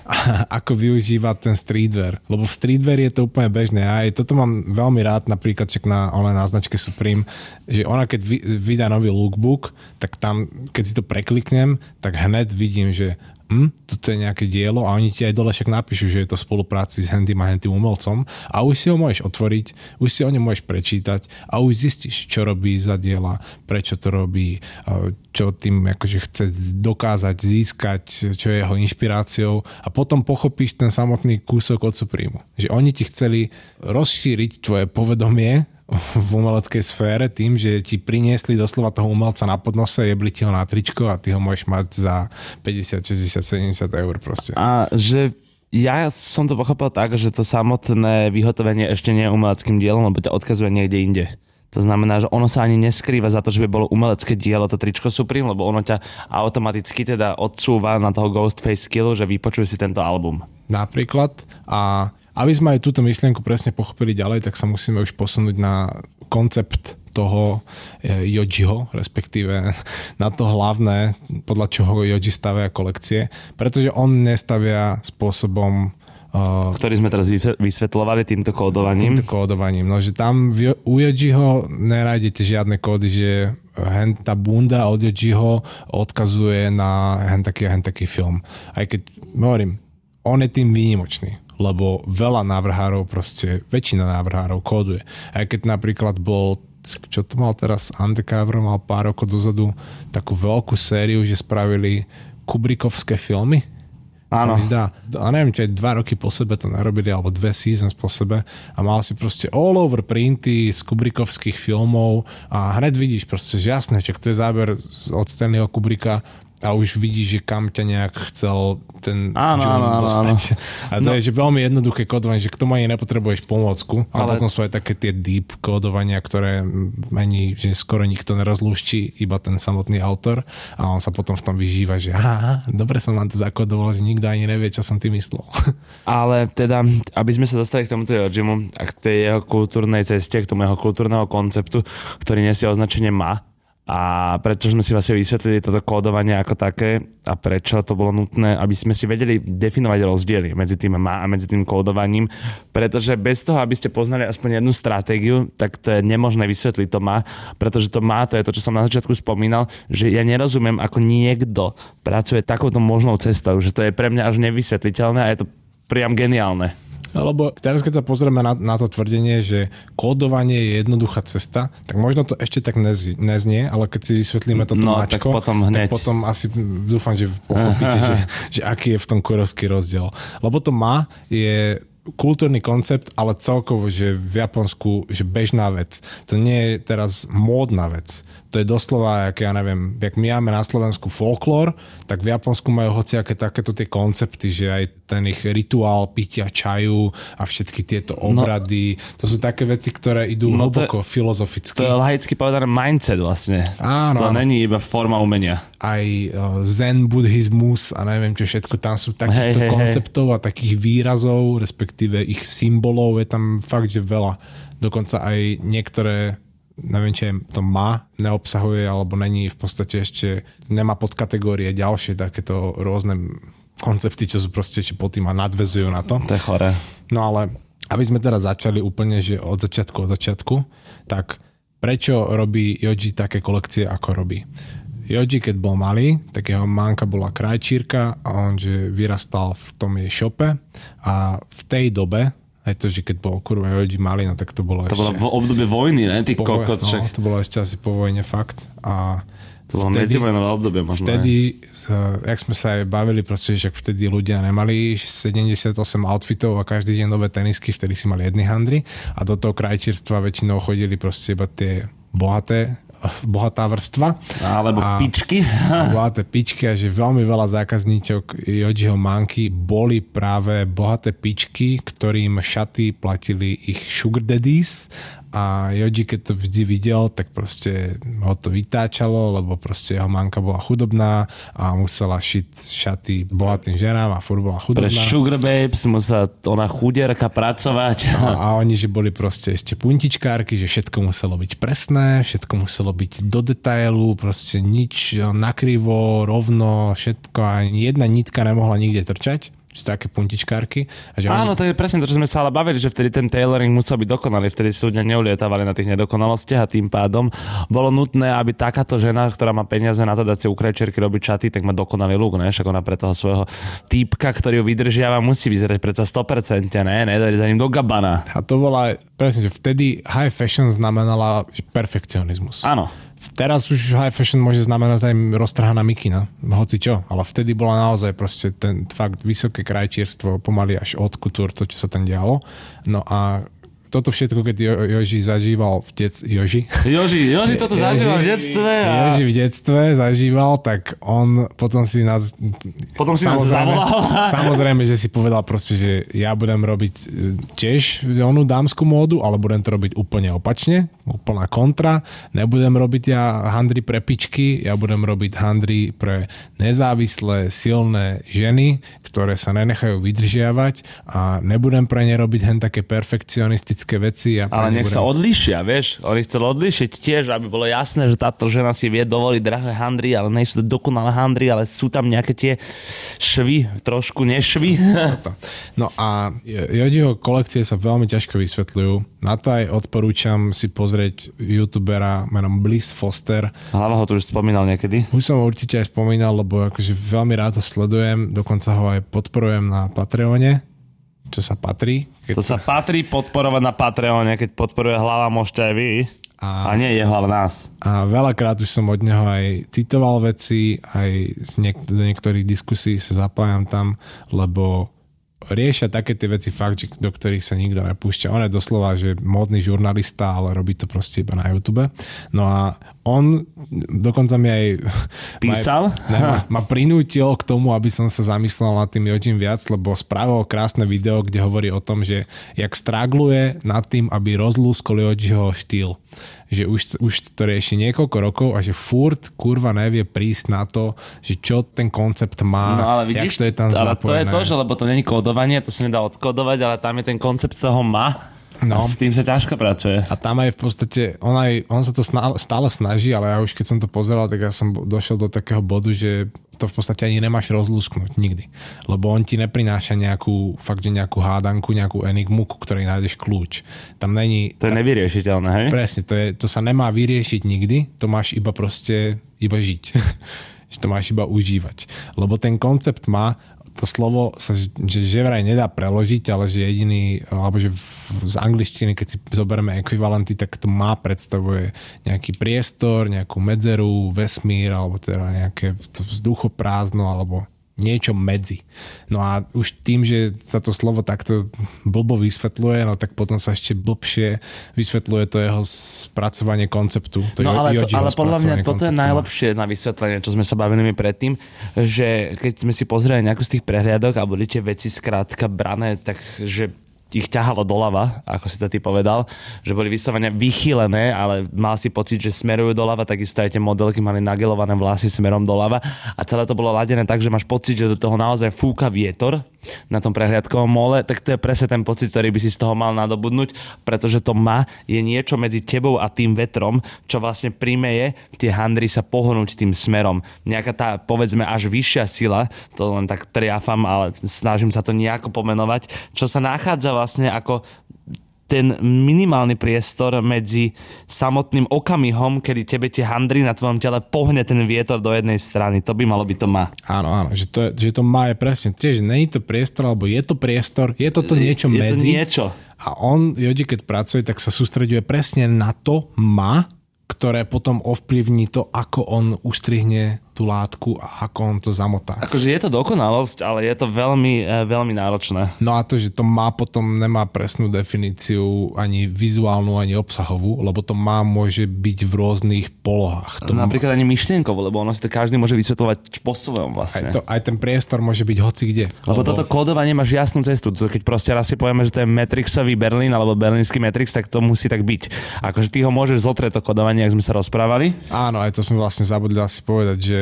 Ako využíva ten streetwear. Lebo v streetwear je to úplne bežné. Aj toto mám veľmi rád, napríklad čak na, na značke Supreme, že ona keď vy, vydá nový lookbook, tak tam, keď si to prekliknem, tak hned vidím, že hm, toto je nejaké dielo a oni ti aj dole však napíšu, že je to v spolupráci s hentým a hentým umelcom a už si ho môžeš otvoriť, už si o ňom môžeš prečítať a už zistíš, čo robí za diela, prečo to robí, čo tým akože chce dokázať, získať, čo je jeho inšpiráciou a potom pochopíš ten samotný kúsok od Supreme. Že oni ti chceli rozšíriť tvoje povedomie v umeleckej sfére tým, že ti priniesli doslova toho umelca na podnose, jebli ti ho na tričko a ty ho môžeš mať za päťdesiat, šesťdesiat, sedemdesiat eur proste. A že ja som to pochopil tak, že to samotné vyhotovenie ešte nie je umeleckým dielom, lebo ťa odkazuje niekde inde. To znamená, že ono sa ani neskrýva za to, že by bolo umelecké dielo to tričko Supreme, lebo ono ťa automaticky teda odsúva na toho Ghostface skillu, že vypočuj si tento album. Napríklad a aby sme aj túto myšlienku presne pochopili ďalej, tak sa musíme už posunúť na koncept toho Yohjiho, respektíve na to hlavné, podľa čoho Yohji stavia kolekcie, pretože on nestavia spôsobom... Uh, ktorý sme teraz vysvetľovali týmto kódovaním. Týmto kódovaním, no že tam v, u Yohjiho nenájdete žiadne kódy, že hen tá bunda od Yohjiho odkazuje na hen taký a hen taký film. Aj keď, hovorím, on je tým výnimočný, lebo veľa návrhárov, proste väčšina návrhárov kóduje. Aj keď napríklad bol, čo to mal teraz, Undercover, mal pár rokov dozadu takú veľkú sériu, že spravili Kubrickovské filmy. Áno. A neviem, či aj dva roky po sebe to narobili, alebo dve seasons po sebe a mal si proste all over printy z Kubrickovských filmov a hneď vidíš proste, že jasné, čak to je záber od Stanleyho Kubricka, a už vidíš, že kam ťa nejak chcel ten John dostať. A to no. je že veľmi jednoduché kódovanie, že k tomu ani nepotrebuješ pomôcku. Ale, ale potom sú aj také tie deep kódovania, ktoré ani že skoro nikto nerozlúšti, iba ten samotný autor. A on sa potom v tom vyžíva, že aha, dobre som vám to zakódoval, že nikto ani nevie, čo som ty myslel. Ale teda, aby sme sa dostali k tomuto Yohjimu a k tej jeho kultúrnej ceste, k tomu jeho kultúrneho konceptu, ktorý nesie označenie má, a prečo sme si vlastne vysvetlili toto kódovanie ako také a prečo to bolo nutné, aby sme si vedeli definovať rozdiely medzi tým má a medzi tým kódovaním, pretože bez toho, aby ste poznali aspoň jednu stratégiu, tak to je nemožné vysvetliť to má, pretože to má, to je to, čo som na začiatku spomínal, že ja nerozumiem, ako niekto pracuje takouto možnou cestou, že to je pre mňa až nevysvetliteľné a je to priam geniálne. Lebo teraz, keď sa pozrieme na, na to tvrdenie, že kódovanie je jednoduchá cesta, tak možno to ešte tak nez, neznie, ale keď si vysvetlíme toto no, Maťko, tak potom, tak potom asi dúfam, že pochopíte, že, že aký je v tom kurovský rozdiel. Lebo to má je kultúrny koncept, ale celkovo, že v Japonsku, že bežná vec. To nie je teraz módna vec. To je doslova, jak ja neviem, jak my máme na Slovensku folklór, tak v Japonsku majú hociaké takéto tie koncepty, že aj ten ich rituál pitia čaju a všetky tieto obrady. No, to sú také veci, ktoré idú no hlboko, to, filozoficky. To je laicky povedané mindset vlastne. Áno. To není iba forma umenia. Aj zen buddhizmus a neviem čo všetko, tam sú takýchto hej, hej, konceptov hej. a takých výrazov, respektíve ich symbolov je tam fakt, že veľa. Dokonca aj niektoré neviem, či to má, neobsahuje alebo není v podstate ešte nemá podkategórie ďalšie takéto rôzne koncepty, čo sú proste ešte pod tým a nadvezujú na to. To je chore. No ale aby sme teraz začali úplne, že od začiatku, od začiatku, tak prečo robí Yohji také kolekcie, ako robí? Yohji, keď bol malý, tak jeho manka bola krajčírka a on že vyrastal v tom jej šope a v tej dobe aj to, že keď bol kurva Yohji malý, no tak to bolo to ešte... To bolo v období vojny, ne? Ty po, no, to bolo ešte asi po vojne, fakt. A to bolo medzivojnové obdobie možno. Vtedy, aj. jak sme sa aj bavili, proste, že vtedy ľudia nemali sedemdesiatosem outfitov a každý deň nové tenisky, vtedy si mali jedny handry a do toho krajčírstva väčšinou chodili proste iba tie bohaté bohatá vrstva. Alebo a pičky. Bohaté pičky a že veľmi veľa zákazníčok Yohjiho manky boli práve bohaté pičky, ktorým šaty platili ich sugar daddies a Yohji, keď to vždy videl, tak proste ho to vytáčalo, lebo proste jeho manka bola chudobná a musela šiť šaty bohatým ženám a furt bola chudobná. Pre sugar babes musela ona chudierka pracovať. No, a oni, že boli proste ešte puntičkárky, že všetko muselo byť presné, všetko muselo byť do detailu, proste nič nakrivo, rovno, všetko a jedna nitka nemohla nikde trčať. Čiže také puntičkárky. A že áno, oni... to je presne to, čo sme sa ale bavili, že vtedy ten tailoring musel byť dokonalý, vtedy si ľudia neulietávali na tých nedokonalostiach a tým pádom bolo nutné, aby takáto žena, ktorá má peniaze na to dať si u krajčierky robiť čaty, tak má dokonalý look, ne? Však ona pre toho svojho týpka, ktorý ju vydržiava, musí vyzerať predsa sto percent, ne? Nedali za ním do gabana. A to bola presne, že vtedy high fashion znamenala perfekcionizmus. Áno. Teraz už high fashion môže znamenať aj roztrhaná mikina, hoci čo, ale vtedy bola naozaj proste ten fakt vysoké krajčírstvo, pomaly až od kultúr, to, čo sa tam dialo. No a toto všetko, keď Yohji zažíval v detstve... Yohji? Yohji, Yohji toto zažíval v detstve. A... Yohji v detstve zažíval, tak on potom si nás... Potom si nás zavolal. Samozrejme, že si povedal proste, že ja budem robiť tiež onú dámskú módu, ale budem to robiť úplne opačne, úplná kontra. Nebudem robiť ja handry pre pičky, ja budem robiť handry pre nezávislé, silné ženy, ktoré sa nenechajú vydržiavať a nebudem pre ne robiť hen také perfekcionistické veci. Ja ale nech budem... sa odlišia, vieš. Oni chceli odlišiť tiež, aby bolo jasné, že táto žena si vie dovoliť drahé handry, ale nie sú to dokonalé handry, ale sú tam nejaké tie švy, trošku nešvy. No a Yohjiho kolekcie sa veľmi ťažko vysvetľujú. Na to aj odporúčam si pozrieť youtubera menom Bliss Foster. Hlava ho tu už spomínal niekedy? Už som ho určite aj spomínal, lebo akože veľmi rád to sledujem, dokonca ho aj podporujem na Patreone. Čo sa patrí. Keď... To sa patrí podporovať na Patreone, keď podporuje Hlava, môžete aj vy. A, a nie jeho, ale nás. A veľakrát už som od neho aj citoval veci, aj z niek- do niektorých diskusí sa zapájam tam, lebo riešia také tie veci fakt, do ktorých sa nikto nepúšťa. On je doslova, že módny žurnalista, ale robí to proste iba na YouTube. No a on dokonca mi aj... Písal? Ne, ma, ma prinútil k tomu, aby som sa zamyslel nad tým Yohjim viac, lebo spravil krásne video, kde hovorí o tom, že jak strágluje nad tým, aby rozlúskol Yohjiho štýl. Že už, už to rieši niekoľko rokov a že furt kurva nevie prísť na to, že čo ten koncept má. No ale vidíš, to je tam ale zapojené. To je to, že lebo to není kódovanie, to sa nedá odkódovať, ale tam je ten koncept, toho má. No. S tým sa ťažko pracuje. A tam aj v podstate, on, aj, on sa to stále snaží, ale ja už keď som to pozeral, tak ja som došiel do takého bodu, že to v podstate ani nemáš rozlúsknuť nikdy. Lebo on ti neprináša nejakú, fakt, že nejakú hádanku, nejakú enigmu, ku ktorej nájdeš kľúč. Tam není... To je tam, nevyriešiteľné, hej? Presne, to, je, to sa nemá vyriešiť nikdy, to máš iba proste, iba žiť. To máš iba užívať. Lebo ten koncept má... To slovo sa že, že vraj nedá preložiť, ale že jediný, alebo že v, z angličtiny, keď si zoberieme ekvivalenty, tak to má predstavuje nejaký priestor, nejakú medzeru, vesmír, alebo teda nejaké vzduchoprázdno, alebo niečo medzi. No a už tým, že sa to slovo takto blbo vysvetľuje, no tak potom sa ešte blbšie vysvetľuje to jeho spracovanie konceptu. To no ale, to, ale podľa mňa toto je najlepšie na vysvetlenie, čo sme sa bavili mi predtým, že keď sme si pozreli nejakú z tých prehliadok a boli tie veci skrátka brané, takže ich ťahalo doľava, ako si to ty povedal, že boli vyslovene vychýlené, ale mal si pocit, že smerujú doľava, takisto aj tie modelky mali nagelované vlasy smerom doľava a celé to bolo ladené tak, že máš pocit, že do toho naozaj fúka vietor na tom prehliadkovom mole, tak to je presne ten pocit, ktorý by si z toho mal nadobudnúť, pretože to má je niečo medzi tebou a tým vetrom, čo vlastne príjme tie handry sa pohnúť tým smerom. Nejaká tá, povedzme, až vyššia sila, to len tak triafam, ale snažím sa to nejako pomenovať, čo sa nachádza vlastne ako ten minimálny priestor medzi samotným okamihom, kedy tebe tie handry na tvojom tele pohne ten vietor do jednej strany. To by malo byť to má. Áno, áno, že to, že to má je presne tiež, není to priestor, alebo je to priestor, je to to niečo je medzi. Je to niečo. A on, Yohji, keď pracuje, tak sa sústreďuje presne na to má, ktoré potom ovplyvní to, ako on ustrihne tú látku a ako on to zamotá. Akože je to dokonalosť, ale je to veľmi, veľmi náročné. No a to, že to má potom nemá presnú definíciu ani vizuálnu, ani obsahovú, lebo to má môže byť v rôznych polohách. To Napríklad má... ani myšlienkovo, lebo ono si to každý môže vysvetľovať po svojom vlastne. Aj, to, aj ten priestor môže byť hocikde. Lebo, lebo toto kódovanie máš jasnú cestu. Keď proste raz si povieme, že to je Matrixový Berlín alebo berlínsky Matrix, tak to musí tak byť. Akože ty ho môžeš zotrieť to kódovanie, ak sme sa rozprávali. Áno, aj to sme vlastne zabudli asi povedať, že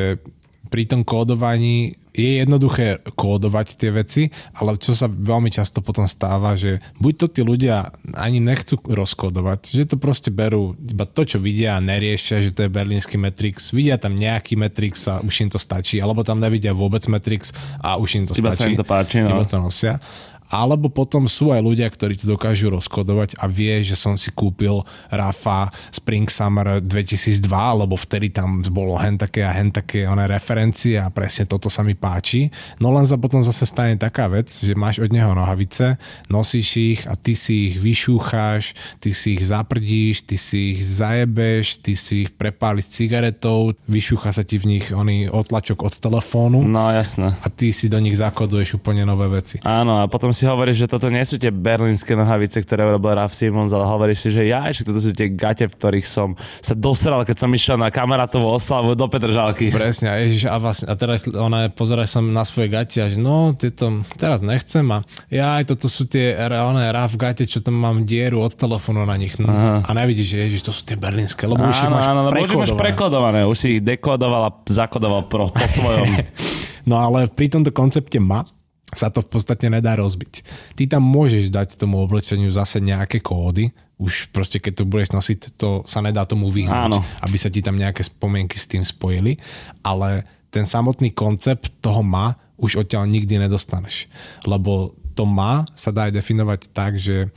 pri tom kódovaní je jednoduché kódovať tie veci, ale čo sa veľmi často potom stáva, že buď to tí ľudia ani nechcú rozkódovať, že to proste berú iba to, čo vidia a neriešia, že to je berlínsky Matrix, vidia tam nejaký Matrix a už im to stačí, alebo tam nevidia vôbec Matrix a už im to iba stačí. Iba sa im to páči. No. Iba to nosia. Alebo potom sú aj ľudia, ktorí to dokážu rozkodovať a vie, že som si kúpil Rafa Spring Summer dvetisícdva, lebo vtedy tam bolo hen také a hen také oné referencie a presne toto sa mi páči. No len sa potom zase stane taká vec, že máš od neho nohavice, nosíš ich a ty si ich vyšúcháš, ty si ich zaprdíš, ty si ich zajebeš, ty si ich prepáliš cigaretou, vyšúcha sa ti v nich oný otlačok od telefónu. No jasné. A ty si do nich zakoduješ úplne nové veci. Áno, a potom si hovoríš, že toto nie sú tie berlínske nohavice, ktoré robil Raf Simons, ale hovoríš si, že ja, že toto sú tie gate, v ktorých som sa dosral, keď som išiel na kamarátovú oslavu do Petržalky. Presne, a ježiš, a vlastne, a teraz ona, pozeraj som na svoje gate a že no, tieto, teraz nechcem a ja, aj toto sú tie, one Raf gate, čo tam mám dieru od telefónu na nich. No, a nevidíš, že ježiš, to sú tie berlínske, lebo už ich máš prekodované. Už prekodované, už si ich dekodoval a zakodoval pro, po svojom. No ale pri tomto koncepte má sa to v podstate nedá rozbiť. Ty tam môžeš dať tomu oblečeniu zase nejaké kódy, už proste keď to budeš nosiť, to sa nedá tomu vyhnúť, aby sa ti tam nejaké spomienky s tým spojili, ale ten samotný koncept toho má už odtiaľ nikdy nedostaneš. Lebo to má sa dá aj definovať tak, že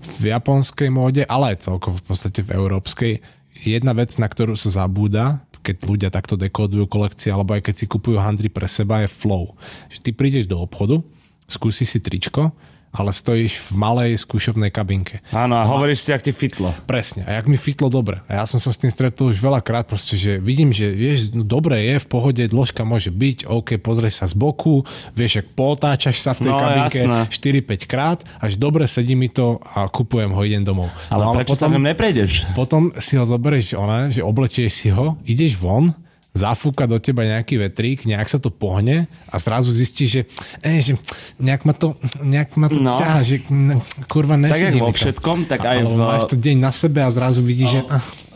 v japonskej móde, ale aj celkovo v podstate v európskej, jedna vec, na ktorú sa zabúda, keď ľudia takto dekodujú kolekcie, alebo aj keď si kupujú handry pre seba, je flow. Že ty prídeš do obchodu, skúsiš si tričko, ale stojíš v malej skúšovnej kabinke. Áno, a hovoríš si, jak ti fitlo. Presne, a jak mi fitlo dobre. A ja som sa s tým stretol už veľakrát, proste, že vidím, že vieš, no, dobre je, v pohode, dĺžka môže byť, OK, pozrieš sa z boku, vieš, jak potáčaš sa v tej no, kabinke štyri päť krát, až dobre sedí mi to a kupujem ho, idem domov. Ale, no, ale prečo potom, sa v ňom neprejdeš? Potom si ho zoberieš, ona, že oblečieš si ho, ideš von, zafúka do teba nejaký vetrík, nejak sa to pohne a zrazu zistíš, že, e, že nejak ma to, nejak ma to no. ťahá, že ne, kurva nesedí. Tak vo všetkom, tak a, aj v... Máš to deň na sebe a zrazu vidíš, ale, že...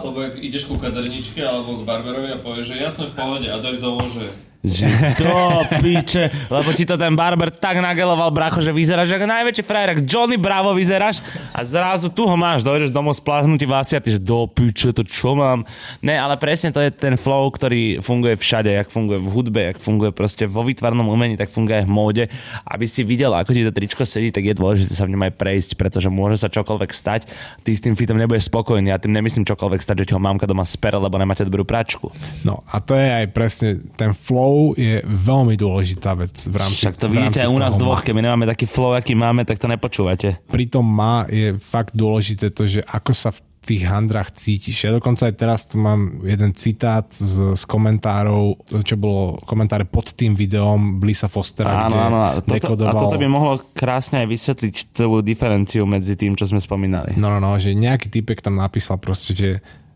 Alebo ak ideš ku kaderničke alebo k barberovi a povieš, že ja som v pohode a dáš do lože. Že to piče, lebo ti to ten barber tak nageloval, bracho, že vyzeráš ako najväčší frajer, ako Johnny Bravo vyzeráš a zrazu tu ho máš, dojdeš domov splachnutý vlasy a ty, že do piče, to čo mám? Ne, ale presne to je ten flow, ktorý funguje všade, jak funguje v hudbe, jak funguje proste vo výtvarnom umení, tak funguje aj v móde. Aby si videl, ako ti to tričko sedí, tak je dôležité sa v ňom aj prejsť, pretože môže sa čokoľvek stať, ty s tým fitom nebudeš spokojný, ja tým nemyslím čokoľvek stať, že ti ho mamka doma spere, lebo nemáte dobrú práčku. No a to je aj presne ten flow je veľmi dôležitá vec v rámci... Však to vidíte aj u nás dvoch, keď my nemáme taký flow, aký máme, tak to nepočúvate. Pri tom má je fakt dôležité to, že ako sa v tých handrách cítiš. Ja dokonca aj teraz tu mám jeden citát z, z komentárov, čo bolo komentáre pod tým videom Blissa Fostera, áno, kde áno, a toto, dekodoval. A toto by mohlo krásne aj vysvetliť tú diferenciu medzi tým, čo sme spomínali. No, no, no, že nejaký typek tam napísal proste, že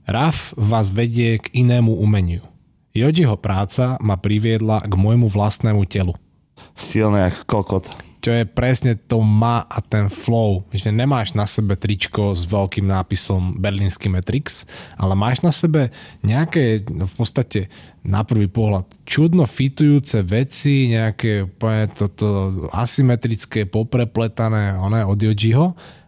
Raf vás vedie k inému umeniu. Yohjiho práca ma priviedla k môjmu vlastnému telu. Silné jak kokot. Čo je presne to má a ten flow. Že nemáš na sebe tričko s veľkým nápisom Berlínsky Matrix, ale máš na sebe nejaké, no v podstate na prvý pohľad čudno fitujúce veci, nejaké toto asymetrické, poprepletané one od Yohjiho,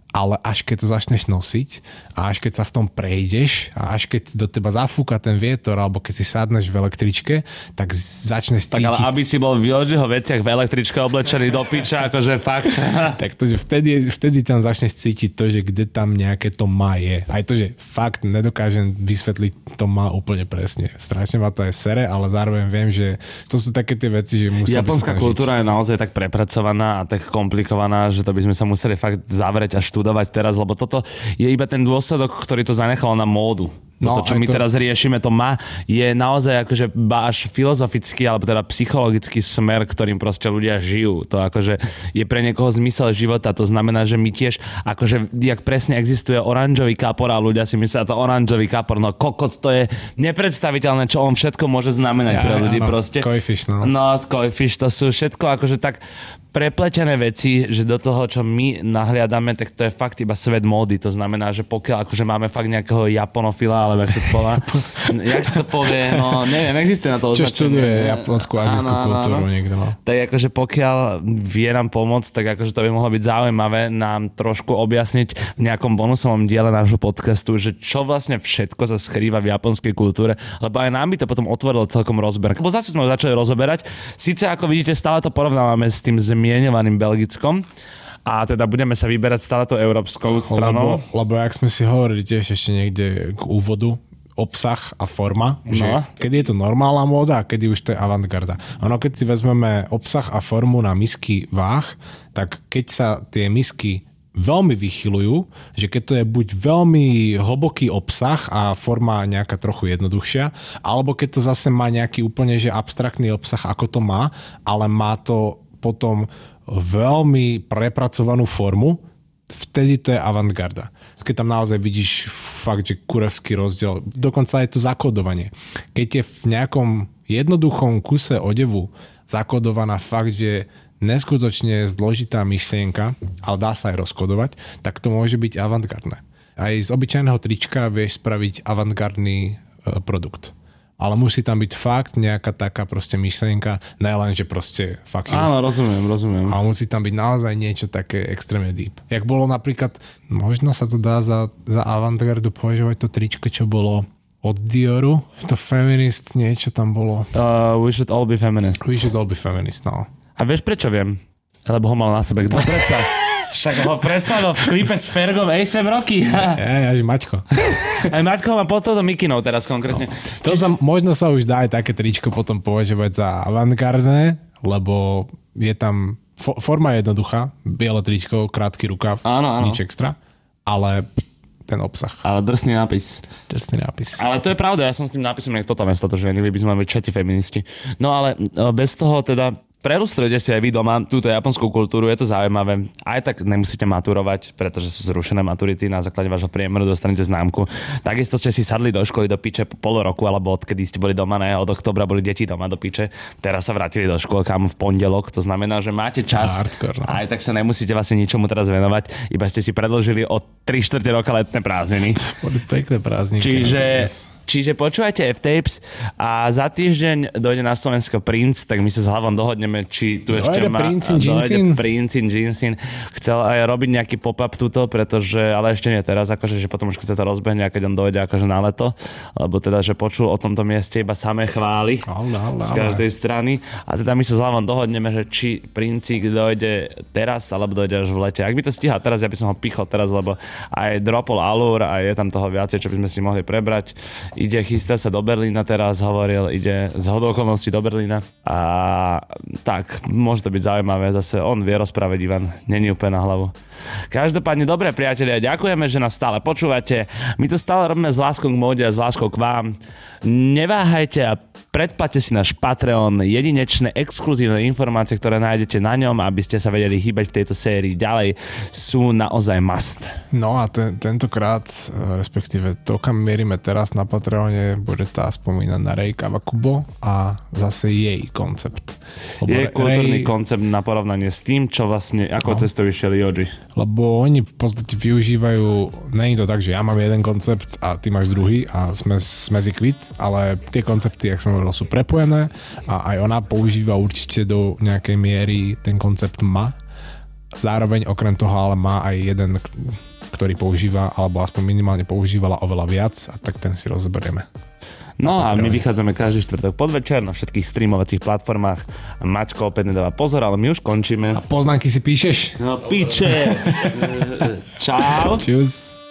ale až keď to začneš nosiť a až keď sa v tom prejdeš a až keď do teba zafúka ten vietor alebo keď si sadneš v električke, tak začneš cítiť. Tak ale aby si bol v Yohjiho veciach v električke oblečený do piča, akože fakt. Tak to, že vtedy, vtedy tam začneš cítiť to, že kde tam nejaké to má je. Aj to, že fakt nedokážem vysvetliť to má úplne presne. Strašne ma to aj sere, ale zároveň viem, že to sú také tie veci, že musím. Japonská kultúra je naozaj tak prepracovaná a tak komplikovaná, že to by sme sa museli fakt zavrieť a študovať teraz, lebo toto je iba ten dôsledok, ktorý to zanechalo na módu. Toto, no, čo my to... teraz riešime, to má, je naozaj akože až filozofický alebo teda psychologický smer, ktorým proste ľudia žijú. To akože je pre niekoho zmysel života. To znamená, že my tiež, akože jak presne existuje oranžový kapor a ľudia si myslia, to oranžový kapor, no kokot, to je nepredstaviteľné, čo on všetko môže znamenať ja, pre ľudí ja, no, proste. Kojfiš, no. No, kojfiš, to sú všetko akože tak prepletené veci, že do toho, čo my nahliadame, tak to je fakt iba svet módy. To znamená, že pokiaľ akože máme fakt nejakého japonofila, alebo jak sa to povie, jak sa to povie, no neviem, existuje na to označenie. Čo študuje japonskú azijskú kultúru niekto. No. Tak akože pokiaľ vie nám pomôcť, tak akože to by mohlo byť zaujímavé nám trošku objasniť v nejakom bonusovom diele nášho podcastu, že čo vlastne všetko sa skrýva v japonskej kultúre, lebo aj nám by to potom otvorilo celkom rozber. Bo zase sme začali rozoberať. Sice ako vidíte, stále to porovnávame s tým zmienovaným Belgickom a teda budeme sa vyberať stále tou európskou stranou. Lebo, lebo jak sme si hovorili tiež ešte niekde k úvodu, obsah a forma, no. Že kedy je to normálna móda a kedy už to je avantgarda. Ono, keď si vezmeme obsah a formu na misky váh, tak keď sa tie misky veľmi vychyľujú, že keď to je buď veľmi hlboký obsah a forma nejaká trochu jednoduchšia, alebo keď to zase má nejaký úplne že abstraktný obsah, ako to má, ale má to potom veľmi prepracovanú formu, vtedy to je avantgarda. Keď tam naozaj vidíš fakt, že kurevský rozdiel, dokonca je to zakodovanie. Keď je v nejakom jednoduchom kuse odevu zakodovaná fakt, že neskutočne zložitá myšlienka, ale dá sa aj rozkodovať, tak to môže byť avantgardné. Aj z obyčajného trička vieš spraviť avantgardný produkt. Ale musí tam byť fakt nejaká taká proste myšlienka, nielen, že proste fuck you. Áno, rozumiem, rozumiem. Ale musí tam byť naozaj niečo také extrémne deep. Jak bolo napríklad, možno sa to dá za, za avantgardu považovať to tričko, čo bolo od Dioru, to feminist, niečo tam bolo. Uh, we should all be feminists. We should all be feminists, no. A vieš prečo viem? Lebo ho mal na sebe kto. Prečo? Však ho presnalo v klipe s Fergom á sap Rocky. Aj, aj Maťko. Aj Maťko má pod touto mikinou teraz konkrétne. No. To sa, možno sa už dá aj také tričko potom považovať za avantgardné, lebo je tam fo- forma je jednoduchá, biele tričko, krátky rukav, áno, áno. Nič extra, ale ten obsah. Ale drsný nápis. Drsný nápis. Ale to je pravda, ja som s tým nápisom nech toto nestotožený, by sme mali všetci feministi. No ale bez toho teda prelustrujte si aj vy doma túto japonskú kultúru, je to zaujímavé. Aj tak nemusíte maturovať, pretože sú zrušené maturity, na základe vášho priemeru dostanete známku. Takisto, ste si sadli do školy do piče po pol roku, alebo odkedy ste boli doma, ne, od oktobra boli deti doma do piče, teraz sa vrátili do školy kam v pondelok, to znamená, že máte čas. Hardcore, no. Aj tak sa nemusíte vlastne ničomu teraz venovať, iba ste si predĺžili o tri štvrte roka letné prázdniny. Pekné prázdniny. Čiže... Yes. Čiže počúvajte F-tips a za týždeň dojde na Slovensko Prince, tak my sa s Hlavom dohodneme, či tu dojde ešte má... Dojde Prince in Jinsin. Chcel aj robiť nejaký pop-up tuto, pretože, ale ešte nie teraz, akože, že potom už keď sa to rozbehne, keď on dojde akože na leto, lebo teda, že počul o tomto mieste iba samé chvály Allah, Allah, z každej strany. A teda my sa s Hlavom dohodneme, že či Princík dojde teraz, alebo dojde až v lete. Ak by to stíhal teraz, ja by som ho pichol teraz, lebo aj dropol Allure a je tam toho viacej, čo by sme si mohli prebrať. ide, chystá sa do Berlína teraz, hovoril, ide z hodou okolností do Berlína a tak, môže to byť zaujímavé, zase on vie rozprávať, Ivan, není úplne na hlavu. Každopádne, dobré priatelia, ďakujeme, že nás stále počúvate, my to stále robíme s láskou k móde a s láskou k vám. Neváhajte a predplaťte si náš Patreon, jedinečné exkluzívne informácie, ktoré nájdete na ňom, aby ste sa vedeli hýbať v tejto sérii ďalej, sú naozaj must. No a ten, tentokrát, respektíve to, kam mierime teraz na Patreone, bude tá spomínaná Rei Kawakubo a zase jej koncept. Jej kultúrny Rei... koncept na porovnanie s tým, čo vlastne, ako no. cestujú šiel Yohji. Lebo oni v podstate využívajú, nie je to tak, že ja mám jeden koncept a ty máš druhý a sme, sme si kvit, ale tie koncepty, jak som hovoril, sú prepojené a aj ona používa určite do nejakej miery ten koncept ma. Zároveň okrem toho ale má aj jeden, ktorý používa, alebo aspoň minimálne používala oveľa viac, a tak ten si rozoberieme. No a my vychádzame každý štvrtok podvečer na všetkých streamovacích platformách. Maťko opäť nedáva pozor, ale my už končíme. A poznámky si píšeš? No piče! Čau! Čus!